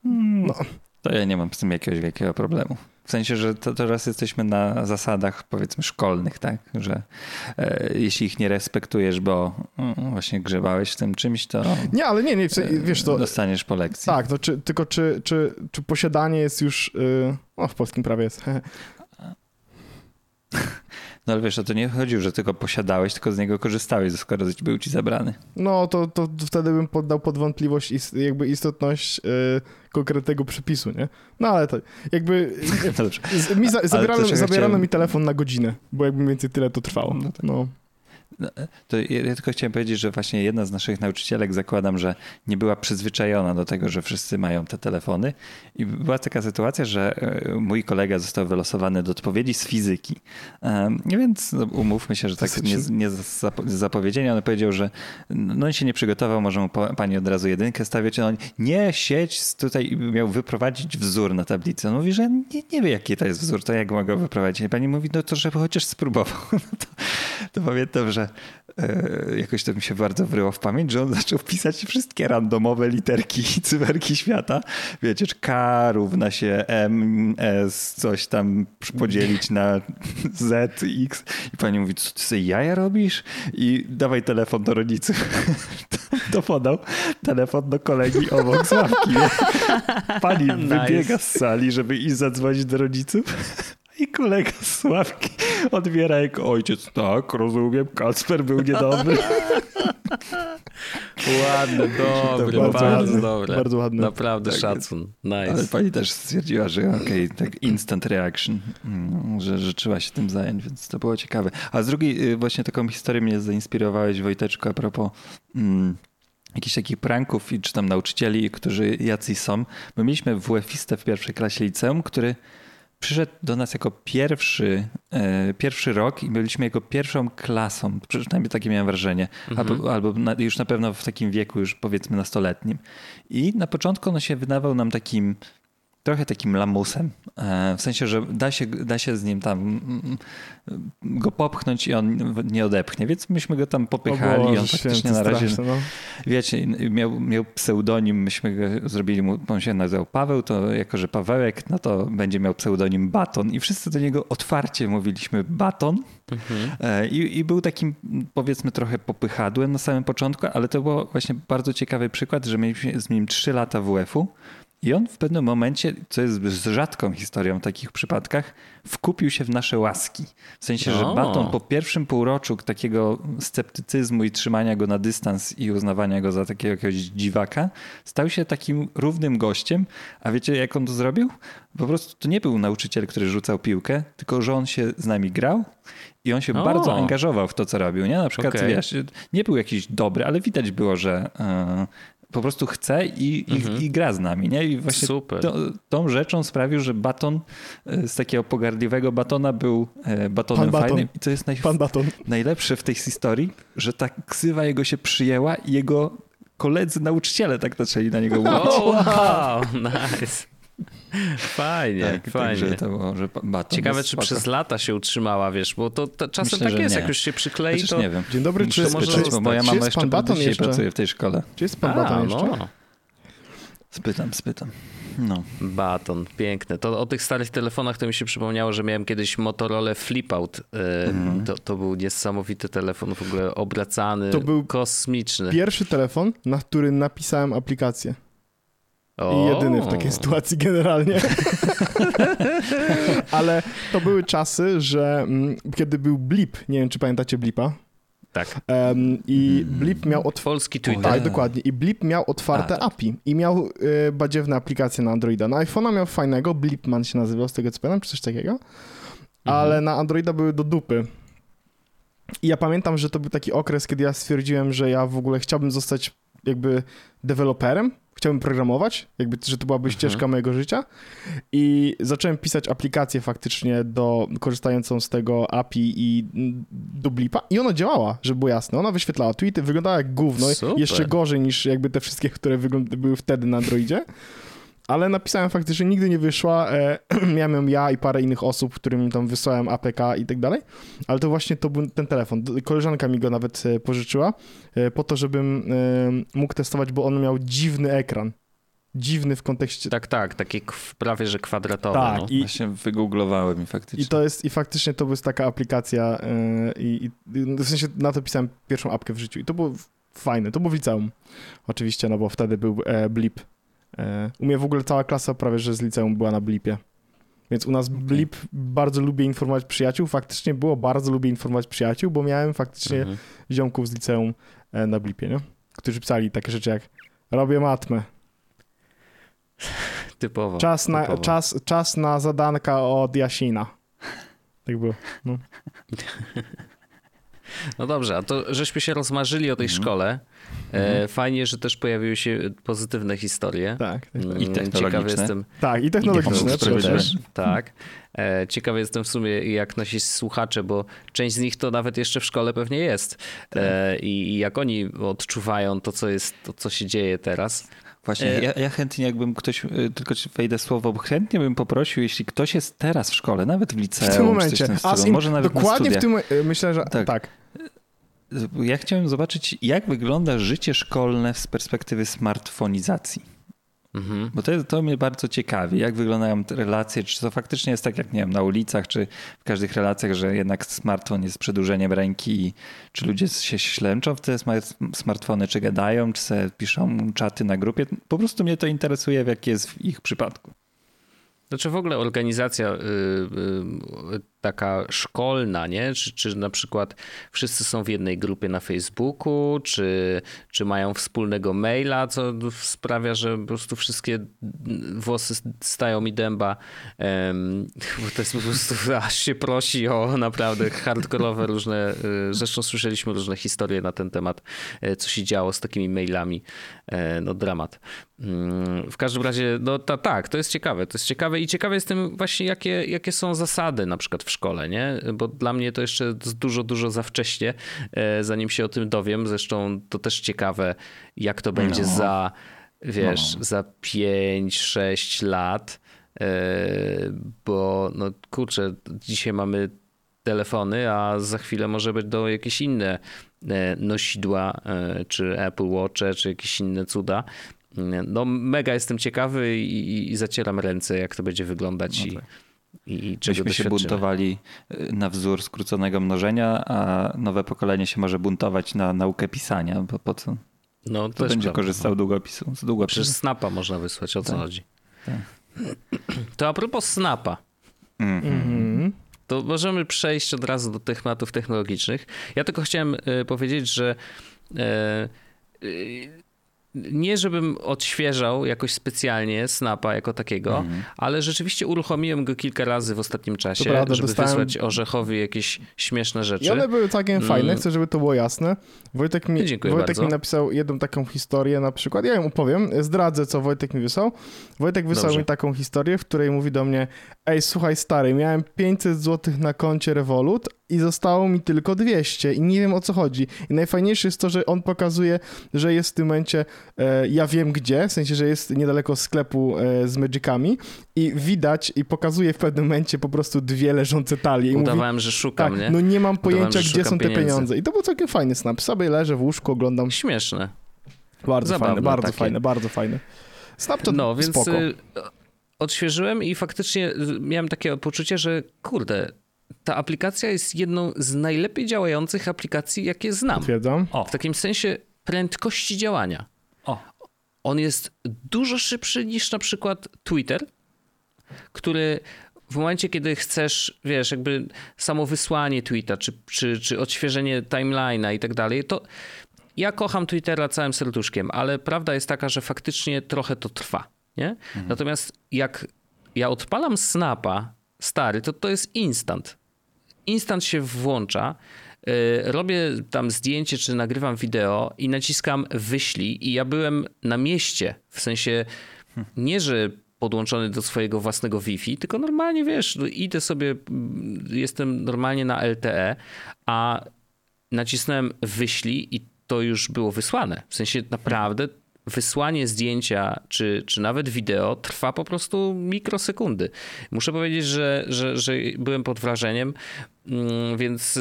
Hmm, no. To ja nie mam z tym jakiegoś wielkiego problemu. W sensie, że to teraz jesteśmy na zasadach powiedzmy szkolnych, tak? Że e, jeśli ich nie respektujesz, bo mm, właśnie grzebałeś w tym czymś, to nie, ale nie, nie, wiesz to. Dostaniesz po lekcji. Tak, to czy, tylko czy, czy, czy posiadanie jest już, yy, no w polskim prawie jest. No ale wiesz, o to nie chodziło, że tylko posiadałeś, tylko z niego korzystałeś, skoro był ci zabrany. No to, to wtedy bym poddał pod wątpliwość ist, jakby istotność yy, konkretnego przepisu, nie? No ale to jakby z, mi za, zabierano, to, zabierano chciałem... mi telefon na godzinę, bo jakby mniej więcej tyle to trwało. No tak. No. To ja tylko chciałem powiedzieć, że właśnie jedna z naszych nauczycielek, zakładam, że nie była przyzwyczajona do tego, że wszyscy mają te telefony i była taka sytuacja, że mój kolega został wylosowany do odpowiedzi z fizyki, um, więc umówmy się, że tak nie, nie z zapowiedzenia, on powiedział, że no on się nie przygotował, może mu pani od razu jedynkę stawiać, on nie sieć tutaj miał wyprowadzić wzór na tablicy, on mówi, że nie, nie wie jaki to jest wzór, to jak mogę wyprowadzić, pani mówi, no to żeby chociaż spróbował, no to, to pamiętam, że Yy, jakoś to mi się bardzo wryło w pamięć, że on zaczął pisać wszystkie randomowe literki i cyferki świata. Wiecie, K równa się M, S, coś tam podzielić na Z, X. I pani mówi, co ty sobie jaja robisz? I dawaj telefon do rodziców. To podał telefon do kolegi obok z ławki. Pani nice. Wybiega z sali, żeby iść zadzwonić do rodziców. I kolega z ławki odbiera jak ojciec. Tak, rozumiem, Kacper był niedobry. Ładny, dobry, bardzo, bardzo dobry. Bardzo ładny. Naprawdę tak, szacun. Nice. Ale pani też stwierdziła, że okej, okay, tak instant reaction, że, że trzeba się tym zająć, więc to było ciekawe. A z drugiej właśnie taką historię mnie zainspirowałeś, Wojteczko, a propos... Mm, jakichś takich pranków i czy tam nauczycieli, którzy jacy są. My mieliśmy wuefistę w pierwszej klasie liceum, który przyszedł do nas jako pierwszy, e, pierwszy rok i byliśmy jego pierwszą klasą. Przynajmniej takie miałem wrażenie. Mhm. Albo, albo na, już na pewno w takim wieku, już powiedzmy nastoletnim. I na początku on się wydawał nam takim trochę takim lamusem. W sensie, że da się, da się z nim tam go popchnąć i on nie odepchnie. Więc myśmy go tam popychali Boże, i on faktycznie na razie... Straszne, no. Wiecie, miał, miał pseudonim, myśmy go zrobili mu, on się nazywał Paweł, to jako, że Pawełek, no to będzie miał pseudonim Baton. I wszyscy do niego otwarcie mówiliśmy Baton. Mhm. I, i był takim, powiedzmy, trochę popychadłem na samym początku, ale to było właśnie bardzo ciekawy przykład, że mieliśmy z nim trzy lata W F-u. I on w pewnym momencie, co jest rzadką historią w takich przypadkach, wkupił się w nasze łaski. W sensie, że Baton po pierwszym półroczu takiego sceptycyzmu i trzymania go na dystans i uznawania go za takiego jakiegoś dziwaka, stał się takim równym gościem. A wiecie, jak on to zrobił? Po prostu to nie był nauczyciel, który rzucał piłkę, tylko że on się z nami grał i on się o. bardzo angażował w to, co robił. Nie? Na przykład, okay. wiesz, nie był jakiś dobry, ale widać było, że... Yy, po prostu chce i, mhm. i, i gra z nami. Nie? I właśnie to, tą rzeczą sprawił, że Baton z takiego pogardliwego Batona był Batonem Pan fajnym. Baton. I to jest naj... Pan Baton. najlepsze w tej historii, że ta ksywa jego się przyjęła i jego koledzy nauczyciele tak zaczęli na niego mówić. Oh, wow, nice. Fajnie, tak, fajnie. Tak, że było, że ciekawe, czy spoko. Przez lata się utrzymała, wiesz, bo to, to czasem myślę, tak jest, nie. Jak już się przyklei, chociaż to... nie wiem. Dzień dobry, czy, spytać, może bo moja czy mama jeszcze do dzisiaj jeszcze? Pracuje w tej szkole. Czy jest Pan A, Baton jeszcze? No. Spytam, spytam. No. Baton, piękne. To o tych starych telefonach to mi się przypomniało, że miałem kiedyś Motorola Flipout. Mhm. To, to był niesamowity telefon, w ogóle obracany, to był kosmiczny. Pierwszy telefon, na który napisałem aplikację. I jedyny w takiej sytuacji generalnie. Ale to były czasy, że m, kiedy był Blip, nie wiem, czy pamiętacie Blipa? Tak. Um, I Blip miał... Od... Polski Twitter. Tak, dokładnie. I Blip miał otwarte A, tak. A P I i miał y, badziewne aplikacje na Androida. Na iPhone'a miał fajnego, Blipman się nazywał, z tego co pamiętam, czy coś takiego. Ale mhm. na Androida były do dupy. I ja pamiętam, że to był taki okres, kiedy ja stwierdziłem, że ja w ogóle chciałbym zostać jakby deweloperem. Chciałem programować, jakby, że to byłaby ścieżka mhm. mojego życia i zacząłem pisać aplikację faktycznie do, korzystającą z tego A P I i do Blipa i ona działała, żeby było jasne. Ona wyświetlała tweety, wyglądała jak gówno, super. Jeszcze gorzej niż jakby te wszystkie, które wygląd- były wtedy na Androidzie, ale napisałem faktycznie, nigdy nie wyszła, e, miałem ją ja i parę innych osób, którym tam wysłałem A P K i tak dalej, ale to właśnie to był ten telefon. Koleżanka mi go nawet pożyczyła e, po to, żebym e, mógł testować, bo on miał dziwny ekran. Dziwny w kontekście... Tak, tak, taki prawie, że kwadratowy. Tak, no. I właśnie wygooglowałem i faktycznie. I to jest, i faktycznie to jest taka aplikacja e, i, i w sensie na to pisałem pierwszą apkę w życiu i to było fajne, to było w liceum. Oczywiście, no bo wtedy był e, Blip. U mnie w ogóle cała klasa prawie, że z liceum była na Blipie. Więc u nas okay. Blip bardzo lubię informować przyjaciół. Faktycznie było bardzo lubię informować przyjaciół, bo miałem faktycznie mm-hmm. ziomków z liceum na Blipie, nie? Którzy pisali takie rzeczy jak robię matmę. Typowo. Czas na, typowo. Czas, czas na zadanka od Jasina. Tak było. No, no dobrze, a to żeśmy się rozmarzyli o tej mm. szkole. Mhm. Fajnie, że też pojawiły się pozytywne historie. Tak. I technologiczne. Ciekawy jestem. Tak, i technologiczne. Też. Tak. Ciekawy jestem w sumie, jak nasi słuchacze, bo część z nich to nawet jeszcze w szkole pewnie jest. Tak. I jak oni odczuwają to, co jest, to, co się dzieje teraz. Właśnie, ja, ja chętnie jakbym ktoś, tylko wejdę słowo, bo chętnie bym poprosił, jeśli ktoś jest teraz w szkole, nawet w liceum. W tym momencie. Czy coś in, może nawet dokładnie na w tym myślę, że tak. tak. Ja chciałem zobaczyć, jak wygląda życie szkolne z perspektywy smartfonizacji. Mhm. Bo to, to mnie bardzo ciekawi, jak wyglądają te relacje, czy to faktycznie jest tak, jak nie wiem, na ulicach, czy w każdych relacjach, że jednak smartfon jest przedłużeniem ręki i czy ludzie się ślęczą w te smartfony, czy gadają, czy se piszą czaty na grupie. Po prostu mnie to interesuje, jak jest w ich przypadku. Znaczy w ogóle organizacja y, y, taka szkolna, nie? Czy, czy na przykład wszyscy są w jednej grupie na Facebooku, czy, czy mają wspólnego maila, co sprawia, że po prostu wszystkie włosy stają mi dęba. Um, bo to jest po prostu, aż się prosi o naprawdę hardkorowe różne, zresztą słyszeliśmy różne historie na ten temat, co się działo z takimi mailami. No dramat. W każdym razie, no ta, tak, to jest ciekawe, to jest ciekawe i ciekawe jest tym właśnie, jakie, jakie są zasady na przykład w szkole, nie? Bo dla mnie to jeszcze dużo, dużo za wcześnie, zanim się o tym dowiem. Zresztą to też ciekawe, jak to będzie no. za, wiesz, no. za pięć, sześć lat. bo no kurczę, dzisiaj mamy telefony, a za chwilę może być do jakieś inne nosidła, czy Apple Watche, czy jakieś inne cuda. No mega jestem ciekawy i, i zacieram ręce, jak to będzie wyglądać no tak. i, i czego myśmy się buntowali na wzór skróconego mnożenia, a nowe pokolenie się może buntować na naukę pisania, bo po co? No, to będzie prawda. Korzystał długopisu, z długopisu. Przez Snapa można wysłać, o co tak. chodzi. Tak. To a propos Snapa, mm-hmm. to możemy przejść od razu do tematów technologicznych. Ja tylko chciałem y, powiedzieć, że y, y, nie żebym odświeżał jakoś specjalnie Snapa jako takiego, mm-hmm. ale rzeczywiście uruchomiłem go kilka razy w ostatnim czasie, prawda, żeby dostałem... wysłać Orzechowi jakieś śmieszne rzeczy. I one były całkiem mm. fajne, chcę, żeby to było jasne. Wojtek, mi, Wojtek mi napisał jedną taką historię na przykład, ja ją opowiem, zdradzę, co Wojtek mi wysłał. Wojtek wysłał Dobrze. mi taką historię, w której mówi do mnie: ej, słuchaj stary, miałem pięćset złotych na koncie Revolut i zostało mi tylko dwieście i nie wiem, o co chodzi. I najfajniejsze jest to, że on pokazuje, że jest w tym momencie e, ja wiem gdzie, w sensie, że jest niedaleko sklepu e, z Magicami i widać i pokazuje w pewnym momencie po prostu dwie leżące talie. I Udawałem, mówi, że szukam, tak, nie? no nie mam pojęcia, Udawałem, gdzie są te pieniądze. pieniądze. I to był całkiem fajny snap. Sobie leżę w łóżku, oglądam. Śmieszne. Bardzo Zabawne fajne, bardzo takie. fajne, bardzo fajne. Snapchat no, więc spoko. Odświeżyłem i faktycznie miałem takie poczucie, że kurde, ta aplikacja jest jedną z najlepiej działających aplikacji, jakie znam. Potwierdzam. O, w takim sensie prędkości działania. O. On jest dużo szybszy niż na przykład Twitter, który w momencie, kiedy chcesz, wiesz, jakby samo wysłanie tweeta, czy, czy, czy odświeżenie timeline'a i tak dalej, to ja kocham Twittera całym serduszkiem, ale prawda jest taka, że faktycznie trochę to trwa, nie? Mhm. Natomiast jak ja odpalam Snapa, stary, to to jest instant. Instant się włącza, yy, robię tam zdjęcie czy nagrywam wideo i naciskam wyślij i ja byłem na mieście, w sensie nie, że podłączony do swojego własnego Wi-Fi, tylko normalnie, wiesz, idę sobie, jestem normalnie na L T E, a nacisnąłem wyślij i to już było wysłane. W sensie naprawdę wysłanie zdjęcia, czy, czy nawet wideo trwa po prostu mikrosekundy. Muszę powiedzieć, że, że, że byłem pod wrażeniem, więc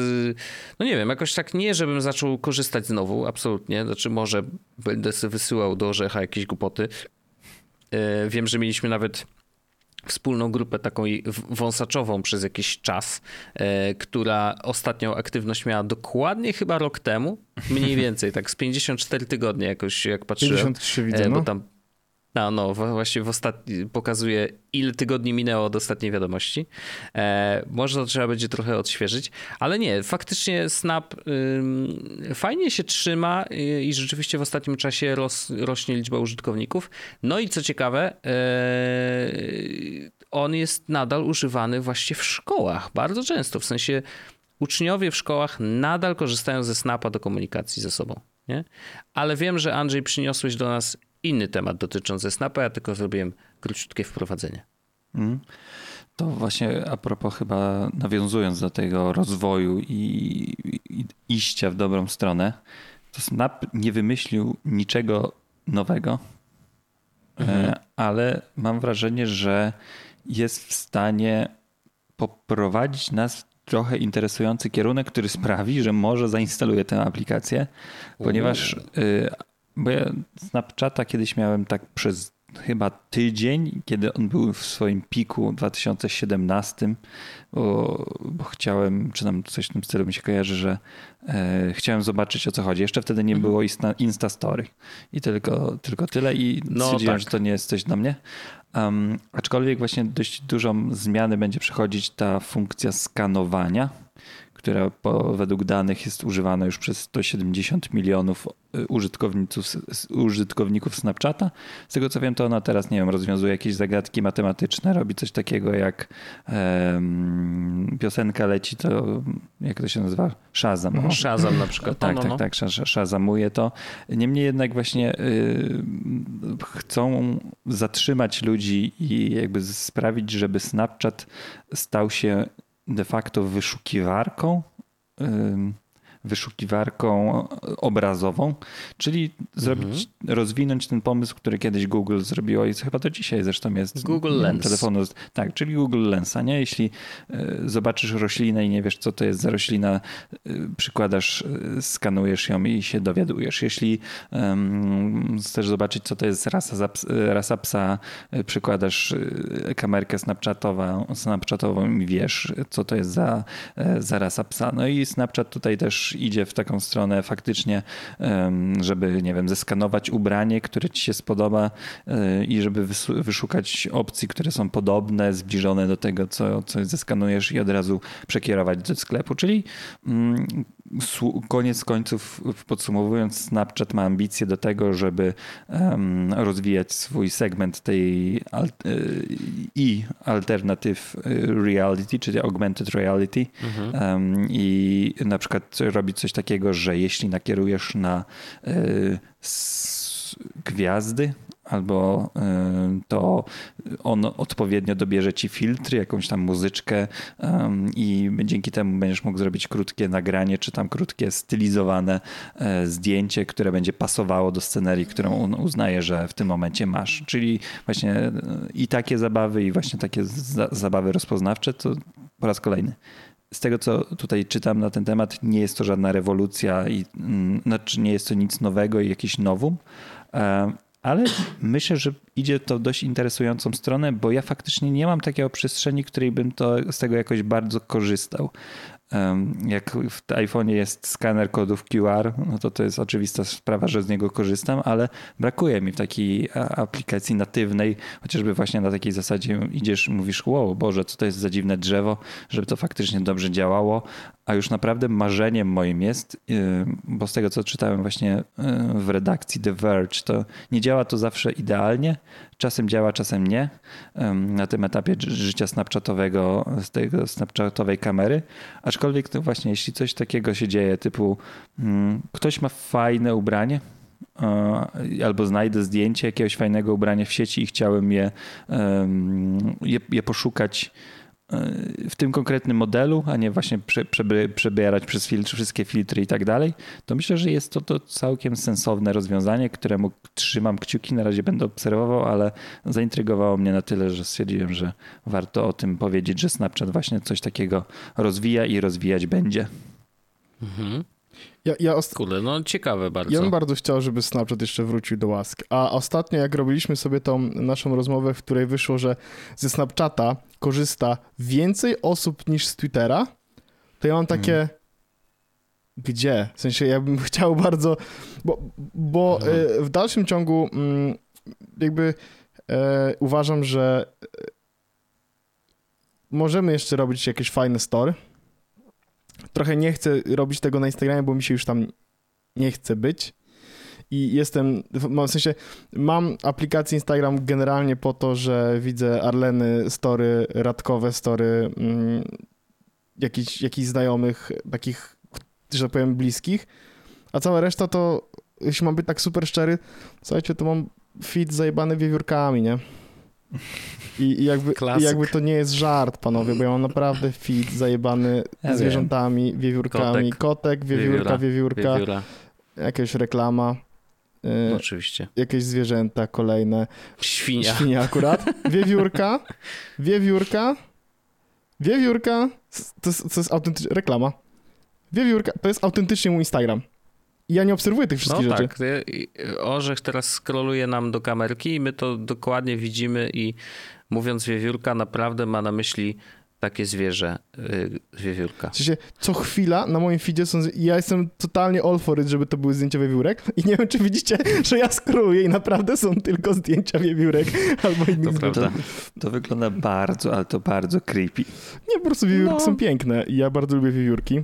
no nie wiem, jakoś tak nie, żebym zaczął korzystać znowu, absolutnie. Znaczy może będę sobie wysyłał do Orzecha jakieś głupoty. Wiem, że mieliśmy nawet wspólną grupę taką wąsaczową przez jakiś czas, która ostatnią aktywność miała dokładnie chyba rok temu, mniej więcej tak z pięćdziesiąt cztery tygodnie jakoś, jak patrzyłem. pięćdziesiąt trzy widzę, bo tam no, no właśnie w ostatni, pokazuje, ile tygodni minęło od ostatniej wiadomości. E, może to trzeba będzie trochę odświeżyć, ale nie, faktycznie Snap y, fajnie się trzyma y, i rzeczywiście w ostatnim czasie ros, rośnie liczba użytkowników. No i co ciekawe, y, on jest nadal używany właśnie w szkołach, bardzo często. W sensie uczniowie w szkołach nadal korzystają ze Snapa do komunikacji ze sobą, nie? Ale wiem, że Andrzej, przyniosłeś do nas inny temat dotyczący Snapa, ja tylko zrobiłem króciutkie wprowadzenie. To właśnie a propos chyba nawiązując do tego rozwoju i, i iścia w dobrą stronę, to Snap nie wymyślił niczego nowego, mhm. ale mam wrażenie, że jest w stanie poprowadzić nas trochę interesujący kierunek, który sprawi, że może zainstaluję tę aplikację, ponieważ y, bo ja Snapchata kiedyś miałem tak przez chyba tydzień, kiedy on był w swoim piku w dwa tysiące siedemnastym, bo, bo chciałem, czy tam coś w tym stylu mi się kojarzy, że e, chciałem zobaczyć, o co chodzi. Jeszcze wtedy nie było insta, Instastory i tylko, tylko tyle i no, stwierdziłem, tak. że to nie jest coś dla mnie. Um, aczkolwiek właśnie dość dużą zmianę będzie przechodzić ta funkcja skanowania, która po, według danych jest używana już przez sto siedemdziesiąt milionów użytkowników, użytkowników Snapchata. Z tego co wiem, to ona teraz, nie wiem, rozwiązuje jakieś zagadki matematyczne, robi coś takiego jak um, piosenka leci, to jak to się nazywa? Shazam. O. Shazam na przykład. Tak, no, no, no. tak, tak, Shazamuje to. Niemniej jednak właśnie y, chcą zatrzymać ludzi i jakby sprawić, żeby Snapchat stał się de facto wyszukiwarką wyszukiwarką obrazową, czyli zrobić, mhm. rozwinąć ten pomysł, który kiedyś Google zrobiło i chyba to dzisiaj zresztą jest. Google Lens. Telefonu. Tak, czyli Google Lensa, nie? Jeśli zobaczysz roślinę i nie wiesz, co to jest za roślina, przykładasz, skanujesz ją i się dowiadujesz. Jeśli um, chcesz zobaczyć, co to jest rasa, rasa psa, przykładasz kamerkę snapchatową, snapchatową i wiesz, co to jest za, za rasa psa. No i Snapchat tutaj też idzie w taką stronę faktycznie, żeby, nie wiem, zeskanować ubranie, które ci się spodoba i żeby wyszukać opcji, które są podobne, zbliżone do tego, co, co zeskanujesz i od razu przekierować do sklepu. Czyli koniec końców, podsumowując, Snapchat ma ambicje do tego, żeby rozwijać swój segment tej i alternative reality, czyli augmented reality, mhm. i na przykład robić coś takiego, że jeśli nakierujesz na gwiazdy, albo to on odpowiednio dobierze ci filtry, jakąś tam muzyczkę i dzięki temu będziesz mógł zrobić krótkie nagranie, czy tam krótkie stylizowane zdjęcie, które będzie pasowało do scenerii, którą on uznaje, że w tym momencie masz. Czyli właśnie i takie zabawy, i właśnie takie za- zabawy rozpoznawcze, to po raz kolejny. Z tego, co tutaj czytam na ten temat, nie jest to żadna rewolucja, i, znaczy nie jest to nic nowego i jakiś nowum, ale myślę, że idzie to w dość interesującą stronę, bo ja faktycznie nie mam takiego przestrzeni, której bym to, z tego jakoś bardzo korzystał. Jak w iPhone'ie jest skaner kodów Q R, no to to jest oczywista sprawa, że z niego korzystam, ale brakuje mi takiej aplikacji natywnej, chociażby właśnie na takiej zasadzie idziesz i mówisz, wow, Boże, co to jest za dziwne drzewo, żeby to faktycznie dobrze działało, a już naprawdę marzeniem moim jest, bo z tego, co czytałem właśnie w redakcji The Verge, to nie działa to zawsze idealnie, czasem działa, czasem nie. Na tym etapie życia snapchatowego, z tego snapchatowej kamery, aczkolwiek no właśnie, jeśli coś takiego się dzieje, typu hmm, ktoś ma fajne ubranie, albo znajdę zdjęcie jakiegoś fajnego ubrania w sieci i chciałem je, je, je poszukać w tym konkretnym modelu, a nie właśnie prze, przeby, przebierać przez filtr, wszystkie filtry i tak dalej, to myślę, że jest to, to całkiem sensowne rozwiązanie, któremu trzymam kciuki, na razie będę obserwował, ale zaintrygowało mnie na tyle, że stwierdziłem, że warto o tym powiedzieć, że Snapchat właśnie coś takiego rozwija i rozwijać będzie. Mhm. Ja, ja osta- Kurde, no ciekawe bardzo. Ja bym bardzo chciał, żeby Snapchat jeszcze wrócił do łask. A ostatnio jak robiliśmy sobie tą naszą rozmowę, w której wyszło, że ze Snapchata korzysta więcej osób niż z Twittera, to ja mam takie... Hmm. Gdzie? W sensie ja bym chciał bardzo... Bo, bo hmm. w dalszym ciągu jakby e, uważam, że możemy jeszcze robić jakieś fajne story. Trochę nie chcę robić tego na Instagramie, bo mi się już tam nie chce być i jestem, w sensie mam aplikację Instagram generalnie po to, że widzę Arleny, story, Radkowe story, mm, jakichś jakich znajomych, takich, że tak powiem, bliskich, a cała reszta to, jeśli mam być tak super szczery, słuchajcie, to mam feed zajebany wiewiórkami, nie? I, i, jakby, i jakby to nie jest żart, panowie, bo ja mam naprawdę feed zajebany ja zwierzętami, wiewiórkami, kotek, kotek wiewiórka, wiewiórka, wiewiórka, wiewiórka, jakaś reklama, no, oczywiście. Jakieś zwierzęta kolejne, świnia, świnia akurat, wiewiórka, wiewiórka, wiewiórka, to, to jest autentyczna reklama, wiewiórka, to jest autentycznie mój Instagram. Ja nie obserwuję tych wszystkich no, rzeczy. No tak, orzech teraz scrolluje nam do kamerki i my to dokładnie widzimy i mówiąc wiewiórka naprawdę ma na myśli takie zwierzę, yy, wiewiórka. W sensie, co chwila na moim feedzie są, ja jestem totalnie all for it, żeby to były zdjęcia wiewiórek i nie wiem, czy widzicie, że ja scrolluję i naprawdę są tylko zdjęcia wiewiórek albo innych zdjęć. To wygląda bardzo, ale to bardzo creepy. Nie, po prostu wiewiórki no. są piękne i ja bardzo lubię wiewiórki.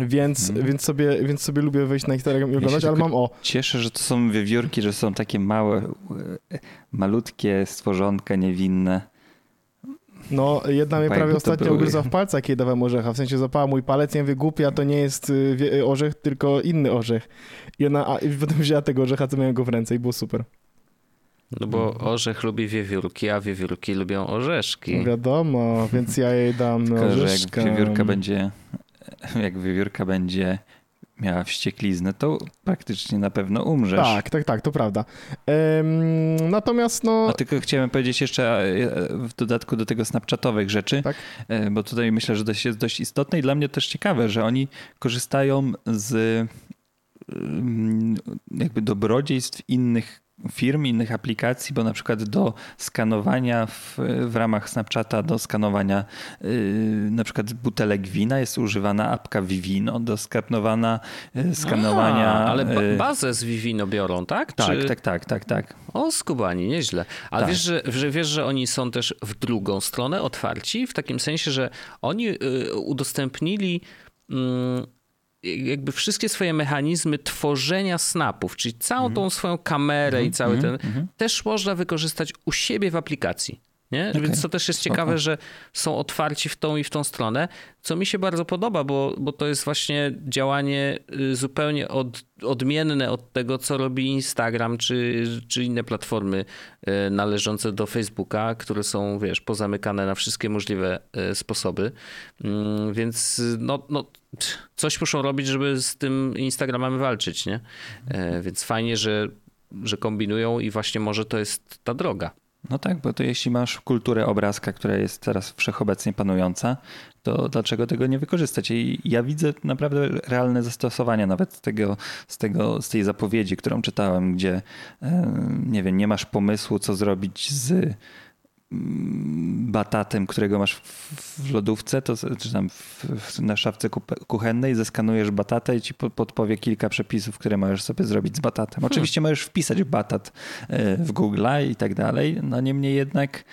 Więc, hmm. więc, sobie, więc sobie lubię wejść na Instagram i oglądać, ja ale mam o. Cieszę, że to są wiewiórki, że są takie małe, malutkie stworzonka niewinne. No, jedna mnie prawie ostatnio były... ugryzła w palcach, kiedy dawałem orzecha. W sensie zapała mój palec, ja mówię, głupia, to nie jest wie- orzech, tylko inny orzech. I ona a, i potem wzięła tego orzecha, co miałem go w ręce i było super. No bo orzech lubi wiewiórki, a wiewiórki lubią orzeszki. Wiadomo, więc ja jej dam orzeszka. Że jak wiewiórka będzie... jak wiewiórka będzie miała wściekliznę, to praktycznie na pewno umrzesz. Tak, tak, tak, to prawda. Ym, natomiast no... A tylko chciałem powiedzieć jeszcze w dodatku do tego snapchatowych rzeczy, tak? Bo tutaj myślę, że to jest dość istotne i dla mnie też ciekawe, że oni korzystają z jakby dobrodziejstw innych firm, innych aplikacji, bo na przykład do skanowania w, w ramach Snapchata, do skanowania yy, na przykład butelek wina jest używana apka Vivino, do skanowania yy, skanowania... A, ale ba- bazę z Vivino biorą, tak? Tak, Czy... tak, tak, tak, tak. O, skubani, nieźle. A tak. wiesz, że, że, wiesz, że oni są też w drugą stronę otwarci, w takim sensie, że oni yy, udostępnili... Yy, jakby wszystkie swoje mechanizmy tworzenia snapów, czyli całą mm. tą swoją kamerę mm. i cały mm. ten, mm. też można wykorzystać u siebie w aplikacji. Nie? Okay. Więc to też jest Spoko. ciekawe, że są otwarci w tą i w tą stronę, co mi się bardzo podoba, bo, bo to jest właśnie działanie zupełnie od, odmienne od tego, co robi Instagram czy, czy inne platformy należące do Facebooka, które są, wiesz, pozamykane na wszystkie możliwe sposoby. Więc no... no coś muszą robić, żeby z tym Instagramem walczyć, nie? Więc fajnie, że, że kombinują i właśnie może to jest ta droga. No tak, bo to jeśli masz kulturę obrazka, która jest teraz wszechobecnie panująca, to dlaczego tego nie wykorzystać? I ja widzę naprawdę realne zastosowania nawet z tego, z tego, z tej zapowiedzi, którą czytałem, gdzie nie wiem, nie masz pomysłu, co zrobić z batatem, którego masz w lodówce, to, czy tam w, w, na szafce kuchennej, zeskanujesz batatę i ci podpowie kilka przepisów, które możesz sobie zrobić z batatem. Hmm. Oczywiście możesz wpisać batat w Google'a i tak dalej, no niemniej jednak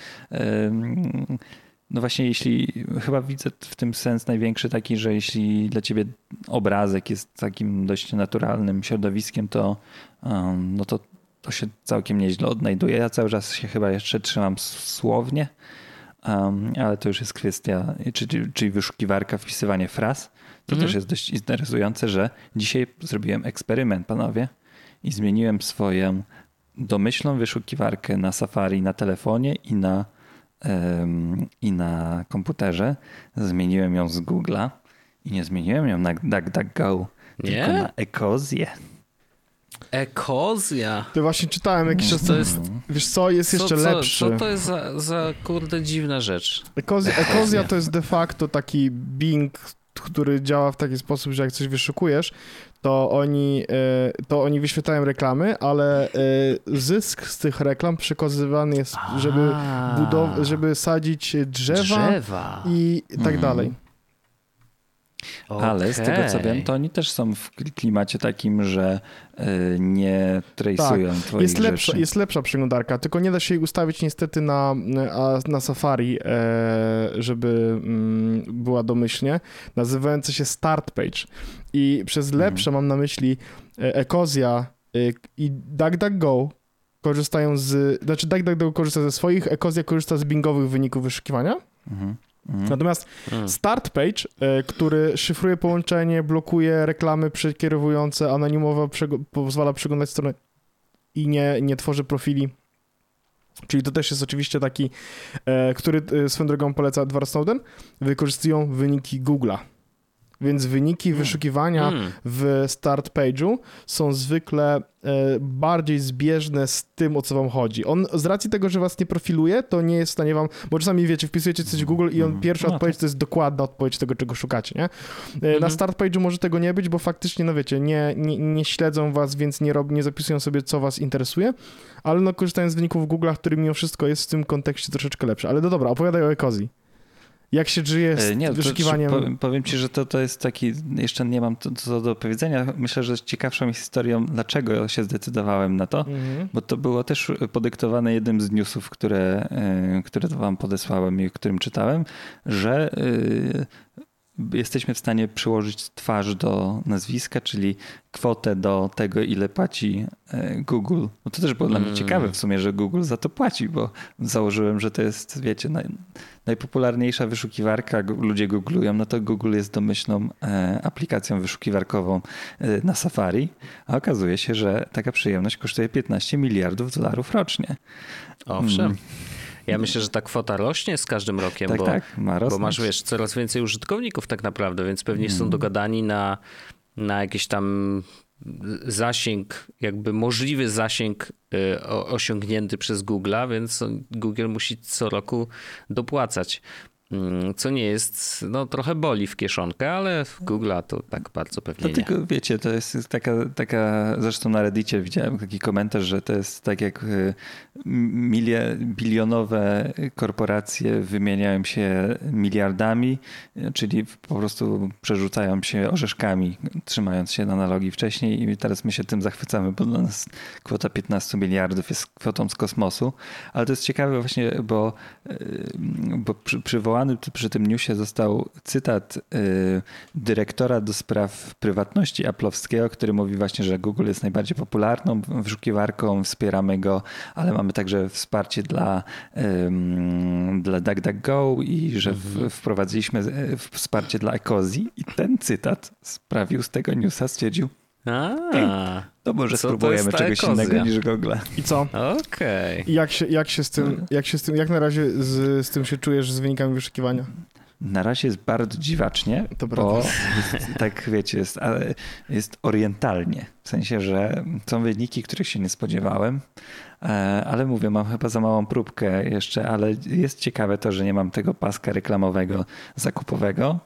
no właśnie jeśli, chyba widzę w tym sens największy taki, że jeśli dla ciebie obrazek jest takim dość naturalnym środowiskiem, to no to to się całkiem nieźle odnajduje. Ja cały czas się chyba jeszcze trzymam słownie, um, ale to już jest kwestia, czyli, czyli wyszukiwarka, wpisywanie fraz. To mm-hmm. też jest dość interesujące, że dzisiaj zrobiłem eksperyment, panowie, i zmieniłem swoją domyślną wyszukiwarkę na Safari, na telefonie i na, um, i na komputerze. Zmieniłem ją z Google'a i nie zmieniłem ją na DuckDuckGo, tylko na Ecosię. Ecosia. To właśnie czytałem jakiś czas. Wiesz co, jest co, jeszcze co, lepszy. Co to jest za, za kurde dziwna rzecz? Ecosia, Ecosia to jest de facto taki Bing, który działa w taki sposób, że jak coś wyszukujesz, to oni, to oni wyświetlają reklamy, ale zysk z tych reklam przekazywany jest, żeby, budow- żeby sadzić drzewa, drzewa. i tak mhm. dalej. Okay. Ale z tego co wiem, to oni też są w klimacie takim, że nie traceują tak. twoich jest rzeczy. Lepsza, jest lepsza przeglądarka, tylko nie da się jej ustawić niestety na, na Safari, żeby była domyślnie, nazywająca się Start Page. I przez lepsze hmm. mam na myśli Ecosia i DuckDuckGo korzystają z, znaczy DuckDuckGo korzysta ze swoich, Ecosia korzysta z bingowych wyników wyszukiwania. Mhm. Natomiast Start Page, który szyfruje połączenie, blokuje reklamy przekierowujące, anonimowo pozwala przeglądać strony i nie, nie tworzy profili. Czyli to też jest oczywiście taki, który swoją drogą poleca Edward Snowden, wykorzystują wyniki Google'a. Więc wyniki hmm. wyszukiwania hmm. w Start Page'u są zwykle bardziej zbieżne z tym, o co wam chodzi. On z racji tego, że was nie profiluje, to nie jest w stanie wam, bo czasami wiecie, wpisujecie coś w Google i on hmm. pierwsza no odpowiedź to jest dokładna odpowiedź tego, czego szukacie, nie? Hmm. Na Start Page'u może tego nie być, bo faktycznie, no wiecie, nie, nie, nie śledzą was, więc nie, rob, nie zapisują sobie, co was interesuje, ale no korzystając z wyników Google'a, który mimo wszystko jest w tym kontekście troszeczkę lepszy. Ale no dobra, opowiadaj o Ecosii. Jak się żyje z nie, wyszukiwaniem? To, powiem ci, że to, to jest taki, jeszcze nie mam co, co do powiedzenia. Myślę, że ciekawszą jest historią, dlaczego się zdecydowałem na to, mm-hmm. bo to było też podyktowane jednym z newsów, które, które wam podesłałem i o którym czytałem, że jesteśmy w stanie przyłożyć twarz do nazwiska, czyli kwotę do tego, ile płaci Google. Bo to też było mm. dla mnie ciekawe w sumie, że Google za to płaci, bo założyłem, że to jest, wiecie, naj, najpopularniejsza wyszukiwarka, ludzie googlują, no to Google jest domyślną aplikacją wyszukiwarkową na Safari, a okazuje się, że taka przyjemność kosztuje piętnaście miliardów dolarów rocznie. Owszem. Ja myślę, że ta kwota rośnie z każdym rokiem, tak, bo, tak, ma bo masz wiesz, coraz więcej użytkowników tak naprawdę, więc pewnie mm. są dogadani na, na jakiś tam zasięg, jakby możliwy zasięg y, o, osiągnięty przez Google'a, więc Google musi co roku dopłacać. Co nie jest, no trochę boli w kieszonkę, ale w Google'a to tak bardzo pewnie to nie. Tylko wiecie, to jest taka, taka, zresztą na Reddicie widziałem taki komentarz, że to jest tak jak milie, bilionowe korporacje wymieniają się miliardami, czyli po prostu przerzucają się orzeszkami, trzymając się na analogii wcześniej i teraz my się tym zachwycamy, bo dla nas kwota piętnaście miliardów jest kwotą z kosmosu, ale to jest ciekawe właśnie, bo, bo przy, przywołałem przy tym newsie został cytat y, dyrektora do spraw prywatności Apple'owskiego, który mówi właśnie, że Google jest najbardziej popularną wyszukiwarką, wspieramy go, ale mamy także wsparcie dla, y, dla DuckDuckGo i że w, wprowadziliśmy wsparcie dla Ecosii. I ten cytat sprawił z tego newsa, stwierdził, A, to może co spróbujemy to czegoś Ecosia? Innego niż Google. I co? Okej. Okay. Jak, się, jak się z tym, jak się z tym, jak na razie z, z tym się czujesz z wynikami wyszukiwania? Na razie jest bardzo dziwacznie, to bo tak wiecie, jest, jest orientalnie. W sensie, że są wyniki, których się nie spodziewałem, ale mówię, mam chyba za małą próbkę jeszcze, ale jest ciekawe to, że nie mam tego paska reklamowego, zakupowego.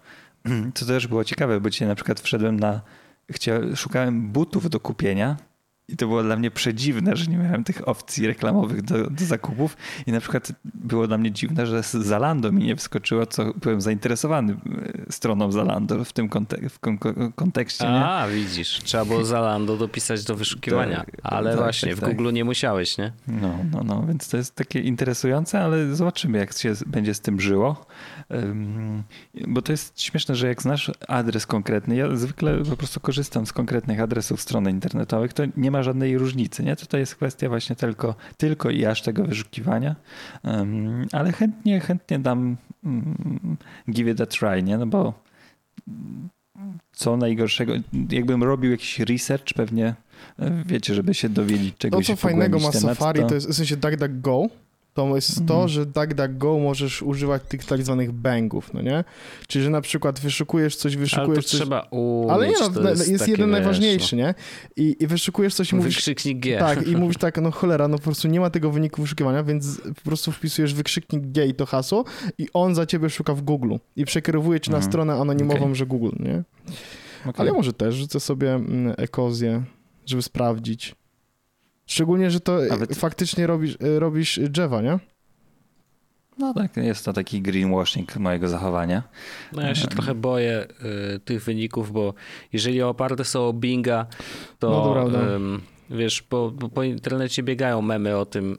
To też było ciekawe, bo dzisiaj na przykład wszedłem na Chciałem, szukałem butów do kupienia i to było dla mnie przedziwne, że nie miałem tych opcji reklamowych do, do zakupów i na przykład było dla mnie dziwne, że Zalando mi nie wskoczyło, co byłem zainteresowany stroną Zalando w tym kontek- w kon- kontekście. Nie? A, widzisz, trzeba było Zalando dopisać do wyszukiwania, to, ale tak, właśnie tak, w Google tak. nie musiałeś, nie? No, no, no, więc to jest takie interesujące, ale zobaczymy, jak się będzie z tym żyło. Bo to jest śmieszne, że jak znasz adres konkretny, ja zwykle po prostu korzystam z konkretnych adresów stron internetowych, to nie ma żadnej różnicy. Nie? Tutaj jest kwestia właśnie tylko, tylko i aż tego wyszukiwania, um, ale chętnie, chętnie dam um, give it a try, nie? No bo co najgorszego, jakbym robił jakiś research pewnie, wiecie, żeby się dowiedzieć czegoś. To co fajnego ma temat, Safari, to, to jest w sensie DuckDuckGo. To jest mhm. to, że DuckDuckGo możesz używać tych tak zwanych bangów, no nie? Czyli, że na przykład wyszukujesz coś, wyszukujesz ale to coś... trzeba umieć, ale nie, no, jest, jest jeden wiesz, najważniejszy, nie? I, i wyszukujesz coś i mówisz... Wykrzyknik G. Tak, i mówisz tak, no cholera, no po prostu nie ma tego wyniku wyszukiwania, więc po prostu wpisujesz wykrzyknik G i to hasło i on za ciebie szuka w Google i przekierowuje cię mhm. na stronę anonimową, okay. że Google, nie? Okay. Ale może też rzucę sobie Ecosię, żeby sprawdzić. Szczególnie, że to ty... faktycznie robisz, robisz drzewa, nie? No tak, jest to taki greenwashing mojego zachowania. No ja się um. trochę boję y, tych wyników, bo jeżeli oparte są o Binga, to no dobra, no. Ym, wiesz, po, po internecie biegają memy o tym,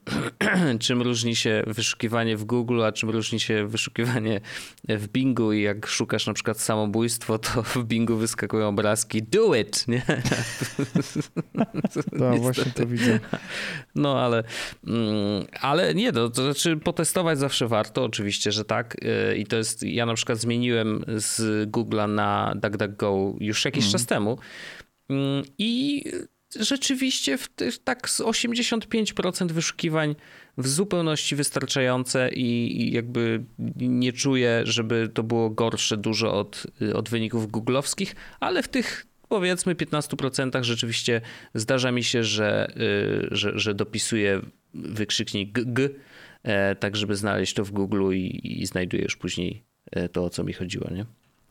czym różni się wyszukiwanie w Google, a czym różni się wyszukiwanie w Bingu i jak szukasz na przykład samobójstwo, to w Bingu wyskakują obrazki do it, nie? Tak, właśnie to widzę. No ale, ale nie, no, to znaczy potestować zawsze warto, oczywiście, że tak i to jest, ja na przykład zmieniłem z Google'a na DuckDuckGo już jakiś mm. czas temu i rzeczywiście w tych, tak z osiemdziesiąt pięć procent wyszukiwań w zupełności wystarczające i, i jakby nie czuję, żeby to było gorsze dużo od, od wyników googlowskich, ale w tych powiedzmy piętnaście procent rzeczywiście zdarza mi się, że, yy, że, że dopisuję wykrzyknik G, e, tak żeby znaleźć to w Google'u i, i znajduję już później to, o co mi chodziło, nie?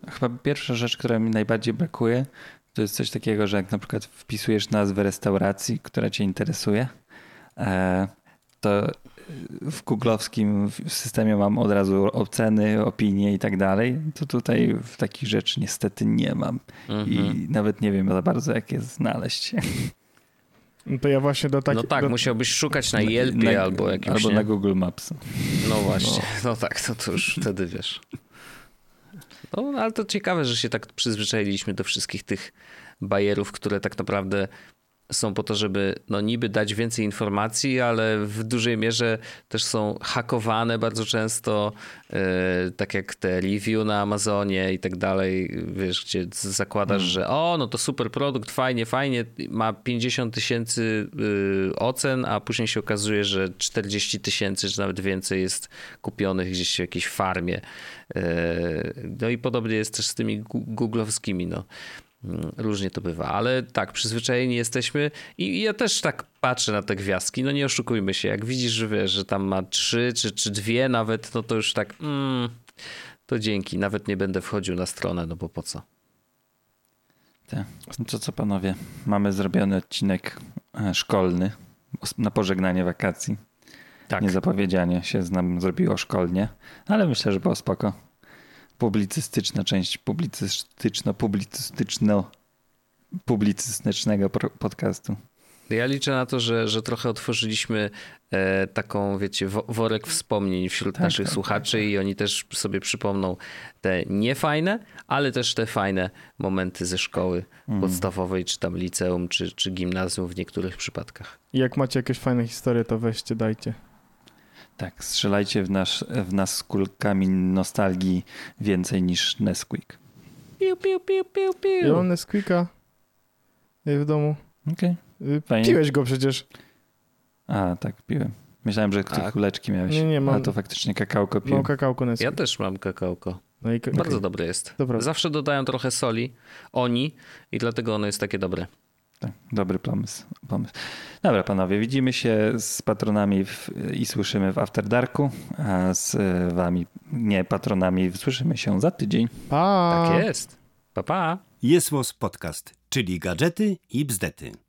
Chyba pierwsza rzecz, która mi najbardziej brakuje, to jest coś takiego, że jak na przykład wpisujesz nazwę restauracji, która cię interesuje, to w googlowskim systemie mam od razu oceny, opinie i tak dalej. To tutaj w takich rzeczy niestety nie mam. Mhm. I nawet nie wiem za bardzo, jak je znaleźć. To ja właśnie do taki, no tak, do... musiałbyś szukać na Yelpie na, albo jakimś... Albo nie? Na Google Maps. No właśnie, no, no tak, to, to już wtedy wiesz... No, ale to ciekawe, że się tak przyzwyczailiśmy do wszystkich tych bajerów, które tak naprawdę są po to, żeby no niby dać więcej informacji, ale w dużej mierze też są hakowane bardzo często, yy, tak jak te review na Amazonie i tak dalej, wiesz, gdzie zakładasz, hmm. że o, no to super produkt, fajnie, fajnie, ma pięćdziesiąt tysięcy yy, ocen, a później się okazuje, że czterdzieści tysięcy, czy nawet więcej jest kupionych gdzieś w jakiejś farmie. Yy, no i podobnie jest też z tymi googlowskimi, no. Różnie to bywa, ale tak, przyzwyczajeni jesteśmy i ja też tak patrzę na te gwiazdki, no nie oszukujmy się, jak widzisz, że wiesz, że tam ma trzy czy, czy dwie nawet, no to już tak mm, to dzięki, nawet nie będę wchodził na stronę, no bo po co? Tak, to co panowie, mamy zrobiony odcinek szkolny na pożegnanie wakacji. Tak. Niezapowiedzianie się z nam zrobiło szkolnie, ale myślę, że było spoko. Publicystyczna część publicystyczno-publicystyczno-publicystycznego podcastu. Ja liczę na to, że, że trochę otworzyliśmy e, taką, wiecie, wo- worek wspomnień wśród tak, naszych tak, słuchaczy tak. I oni też sobie przypomną te niefajne, ale też te fajne momenty ze szkoły mm. podstawowej, czy tam liceum, czy, czy gimnazjum w niektórych przypadkach. I jak macie jakieś fajne historie, to weźcie, dajcie. Tak, strzelajcie w nas, w nas z kulkami nostalgii więcej niż Nesquik. Piu, piu, piu, piu, piu. Ja mam Nesquika w domu. Okej. Okay. Piłeś go przecież. A, tak, piłem. Myślałem, że tak. kuleczki miałeś. Nie, nie, mam. Ale to faktycznie kakałko piłem. Mam kakałko Nesquik. Ja też mam kakałko. No i k- Bardzo okay. dobre jest. Dobra. Zawsze dodają trochę soli oni i dlatego ono jest takie dobre. Dobry pomysł, pomysł. Dobra panowie, widzimy się z patronami w, i słyszymy w After Darku, a z wami, nie patronami, słyszymy się za tydzień. Pa! Tak jest. Pa, pa. Jesus podcast, czyli gadżety i bzdety.